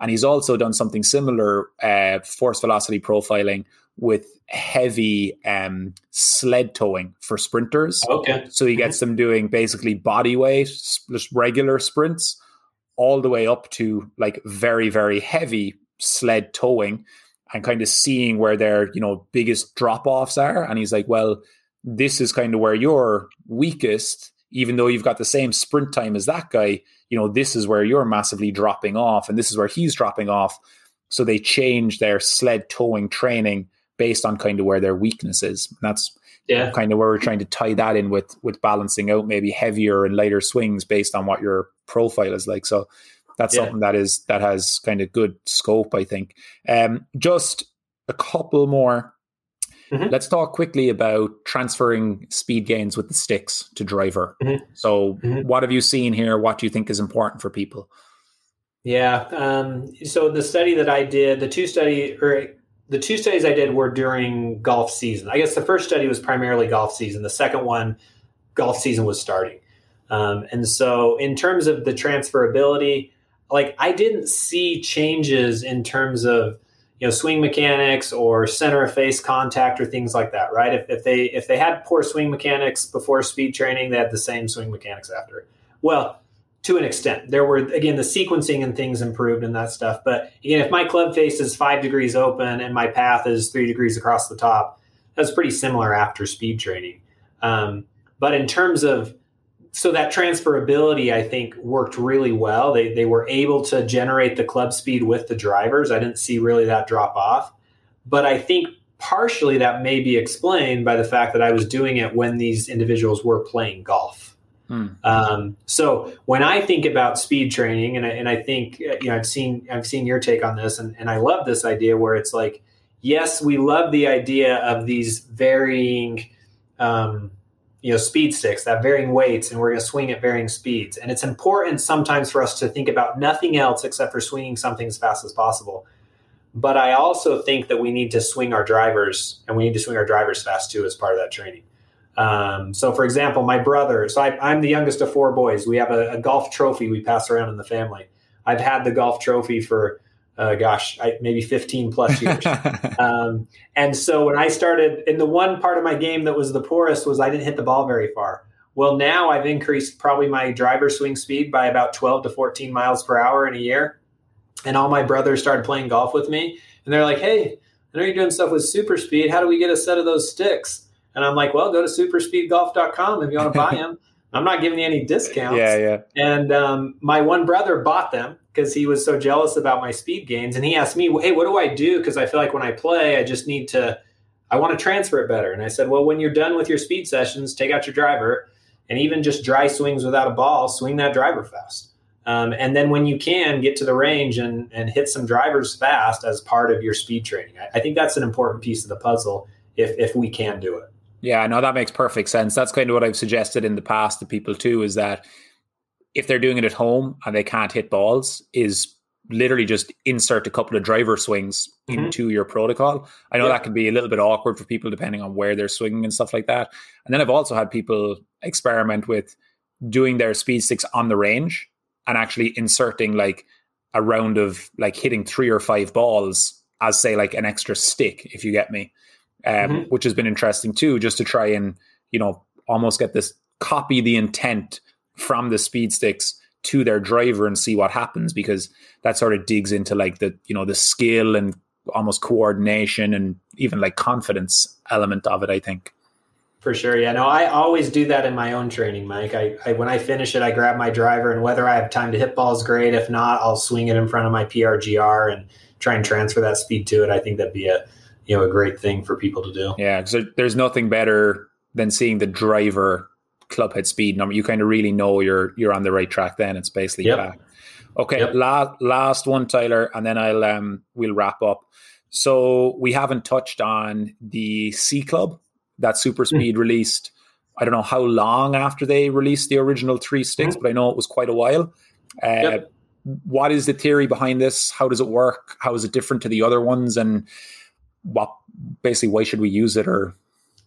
And he's also done something similar, uh, force velocity profiling with heavy um, sled towing for sprinters. Okay. So he gets them doing basically body weight, just regular sprints, all the way up to like very, very heavy sled towing and kind of seeing where their, you know, biggest drop-offs are. And he's like, well, this is kind of where you're weakest even though you've got the same sprint time as that guy, you know, this is where you're massively dropping off and this is where he's dropping off. So they change their sled towing training based on kind of where their weakness is. And that's yeah. kind of where we're trying to tie that in with, with balancing out maybe heavier and lighter swings based on what your profile is like. So that's yeah. something that is, that has kind of good scope, I think. Um, just a couple more. Mm-hmm. Let's talk quickly about transferring speed gains with the sticks to driver. Mm-hmm. So mm-hmm. what have you seen here? What do you think is important for people? Yeah. Um, so the study that I did, the two study or the two studies I did were during golf season. I guess the first study was primarily golf season. The second one, golf season was starting. Um, and so in terms of the transferability, like I didn't see changes in terms of, you know, swing mechanics or center of face contact or things like that, right? If, if they if they had poor swing mechanics before speed training, they had the same swing mechanics after. Well, to an extent, there were, again, the sequencing and things improved and that stuff. But again, if my club face is five degrees open and my path is three degrees across the top, that's pretty similar after speed training. Um, but in terms of, so that transferability, I think, worked really well. They they were able to generate the club speed with the drivers. I didn't see really that drop off. But I think partially that may be explained by the fact that I was doing it when these individuals were playing golf. Hmm. Um, so when I think about speed training, and I, and I think, you know, I've seen I've seen your take on this, and, and I love this idea where it's like, yes, we love the idea of these varying um you know, speed sticks, that varying weights, and we're going to swing at varying speeds. And it's important sometimes for us to think about nothing else except for swinging something as fast as possible. But I also think that we need to swing our drivers, and we need to swing our drivers fast too as part of that training. Um, so for example, my brother, so I, I'm the youngest of four boys. We have a, a golf trophy we pass around in the family. I've had the golf trophy for Uh, gosh, I, maybe fifteen plus years. um, and so when I started, in the one part of my game that was the poorest was I didn't hit the ball very far. Well, now I've increased probably my driver swing speed by about twelve to fourteen miles per hour in a year. And all my brothers started playing golf with me. And they're like, hey, I know you're doing stuff with Superspeed. How do we get a set of those sticks? And I'm like, well, go to superspeed golf dot com if you want to buy them. I'm not giving you any discounts. Yeah, yeah. And um, my one brother bought them because he was so jealous about my speed gains. And he asked me, hey, what do I do? Because I feel like when I play, I just need to, I want to transfer it better. And I said, well, when you're done with your speed sessions, take out your driver and even just dry swings without a ball, swing that driver fast. Um, and then when you can, get to the range and, and hit some drivers fast as part of your speed training. I, I think that's an important piece of the puzzle if if we can do it. Yeah, no, that makes perfect sense. That's kind of what I've suggested in the past to people too, is that if they're doing it at home and they can't hit balls, is literally just insert a couple of driver swings mm-hmm. into your protocol. I know yeah. that can be a little bit awkward for people depending on where they're swinging and stuff like that. And then I've also had people experiment with doing their speed sticks on the range and actually inserting like a round of like hitting three or five balls as say like an extra stick, if you get me. Um, mm-hmm. Which has been interesting too, just to try and, you know, almost get this, copy the intent from the speed sticks to their driver and see what happens, because that sort of digs into like the, you know, the skill and almost coordination and even like confidence element of it, I think. For sure. Yeah, no, I always do that in my own training, Mike. I, I when I finish it, I grab my driver, and whether I have time to hit balls, great. If not, I'll swing it in front of my P R G R and try and transfer that speed to it. I think that'd be a you know, a great thing for people to do. Yeah, because there's nothing better than seeing the driver club head speed number. You kind of really know you're you're on the right track then. It's basically yep. back. Okay, yep. la- last one, Tyler, and then I'll um we'll wrap up. So we haven't touched on the C Club that Superspeed mm-hmm. released. I don't know how long after they released the original three sticks, mm-hmm. but I know it was quite a while. Uh, yep. What is the theory behind this? How does it work? How is it different to the other ones? And what basically why should we use it? Or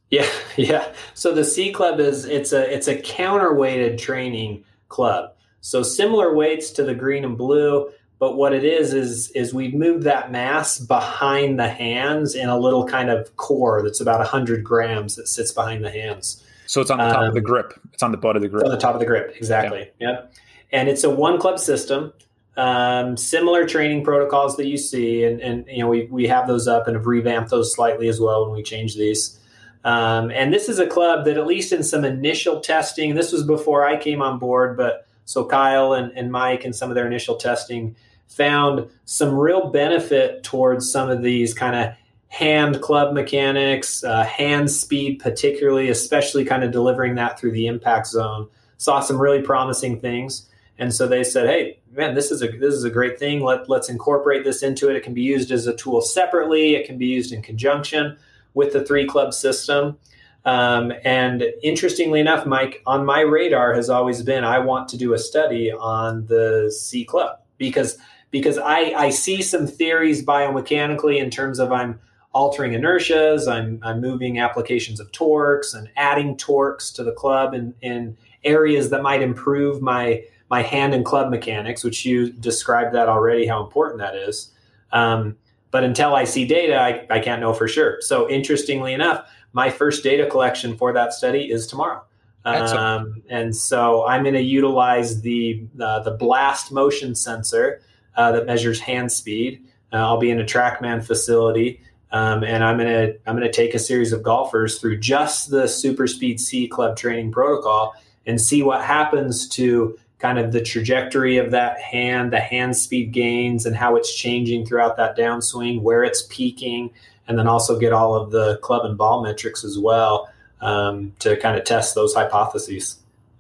yeah yeah so the C Club is it's a it's a counterweighted training club, so similar weights to the green and blue, but what it is is is we've moved that mass behind the hands in a little kind of core that's about one hundred grams that sits behind the hands. So it's on the top um, of the grip. It's on the butt of the grip. It's on the top of the grip, exactly. Yeah. Yep. And it's a one club system. Um, similar training protocols that you see, and, and you know we we have those up and have revamped those slightly as well when we change these. Um, and this is a club that, at least in some initial testing, this was before I came on board, but so Kyle and, and Mike and some of their initial testing found some real benefit towards some of these kind of hand club mechanics, uh, hand speed particularly, especially kind of delivering that through the impact zone. Saw some really promising things. And so they said, hey, man, this is a this is a great thing. Let, let's incorporate this into it. It can be used as a tool separately. It can be used in conjunction with the three club system. Um, and interestingly enough, Mike, on my radar has always been, I want to do a study on the C club because, because I, I see some theories biomechanically in terms of I'm altering inertias, I'm, I'm moving applications of torques and adding torques to the club in, in areas that might improve my, my hand and club mechanics, which you described that already, how important that is. Um, But until I see data, I, I can't know for sure. So interestingly enough, my first data collection for that study is tomorrow. Um, and so I'm going to utilize the uh, the Blast Motion sensor uh, that measures hand speed. Uh, I'll be in a TrackMan facility, um, and I'm going to I'm going to take a series of golfers through just the Superspeed C Club training protocol and see what happens to kind of the trajectory of that hand, the hand speed gains and how it's changing throughout that downswing, where it's peaking, and then also get all of the club and ball metrics as well um, to kind of test those hypotheses.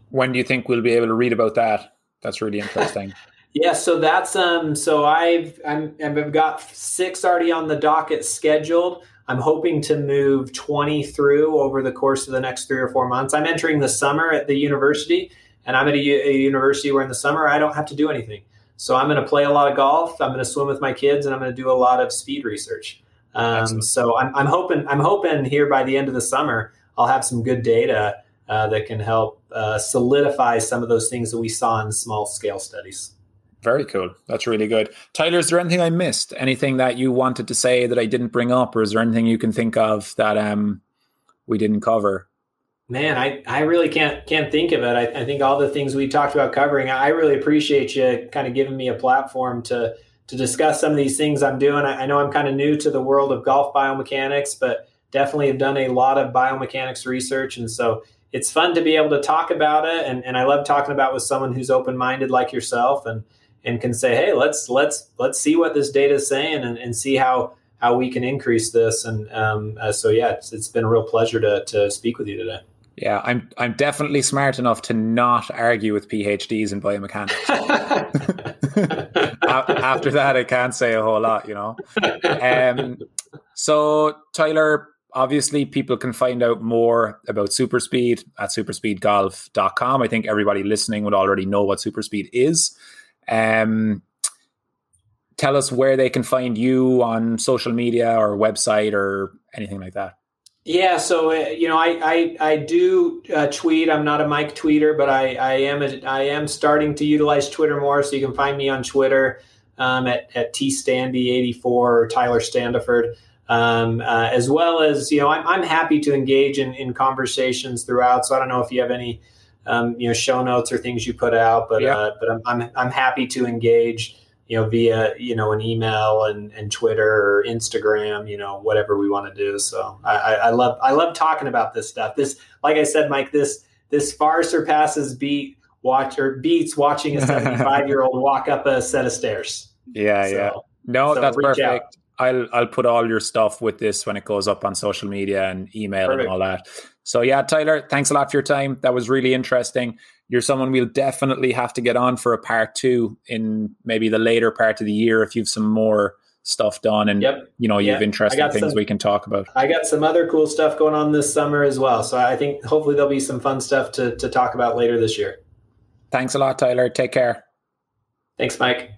When do you think we'll be able to read about that? That's really interesting. Yeah, so that's um, so I've I'm, I've got six already on the docket scheduled. I'm hoping to move twenty through over the course of the next three or four months. I'm entering the summer at the university. And I'm at a, a university where in the summer I don't have to do anything. So I'm going to play a lot of golf. I'm going to swim with my kids, and I'm going to do a lot of speed research. Um, so I'm, I'm hoping I'm hoping here by the end of the summer I'll have some good data uh, that can help uh, solidify some of those things that we saw in small scale studies. Very cool. That's really good. Tyler, is there anything I missed? Anything that you wanted to say that I didn't bring up, or is there anything you can think of that um, we didn't cover? Man, I, I really can't can't think of it. I, I think all the things we talked about covering, I really appreciate you kind of giving me a platform to to discuss some of these things I'm doing. I, I know I'm kind of new to the world of golf biomechanics, but definitely have done a lot of biomechanics research. And so it's fun to be able to talk about it. And, and I love talking about it with someone who's open-minded like yourself and and can say, hey, let's let's let's see what this data is saying and, and see how how we can increase this. And um, uh, so, yeah, it's, it's been a real pleasure to to speak with you today. Yeah, I'm I'm definitely smart enough to not argue with PhDs in biomechanics. After that, I can't say a whole lot, you know. Um, so, Tyler, obviously people can find out more about Superspeed at superspeed golf dot com. I think everybody listening would already know what Superspeed is. Um, tell us where they can find you on social media or website or anything like that. Yeah, so uh, you know, I I, I do uh, tweet. I'm not a Mike tweeter, but I I am a, I am starting to utilize Twitter more. So you can find me on Twitter um, at at T Standy eighty-four or Tyler Standiford, um, uh, as well as you know, I'm I'm happy to engage in, in conversations throughout. So I don't know if you have any um, you know show notes or things you put out, but yeah. uh, but I'm, I'm I'm happy to engage. You know, via, you know, an email and, and Twitter or Instagram, you know, whatever we want to do. So I, I, I love I love talking about this stuff. This, like I said, Mike, this this far surpasses beat watch or beats watching a seventy-five year old walk up a set of stairs. Yeah. So, yeah. No, so that's perfect. Out. I'll I'll put all your stuff with this when it goes up on social media and email perfect. And all that. So, yeah, Tyler, thanks a lot for your time. That was really interesting. You're someone we'll definitely have to get on for a part two in maybe the later part of the year if you've some more stuff done and, yep. you know, you've yeah. interesting things some, we can talk about. I got some other cool stuff going on this summer as well. So I think hopefully there'll be some fun stuff to, to talk about later this year. Thanks a lot, Tyler. Take care. Thanks, Mike.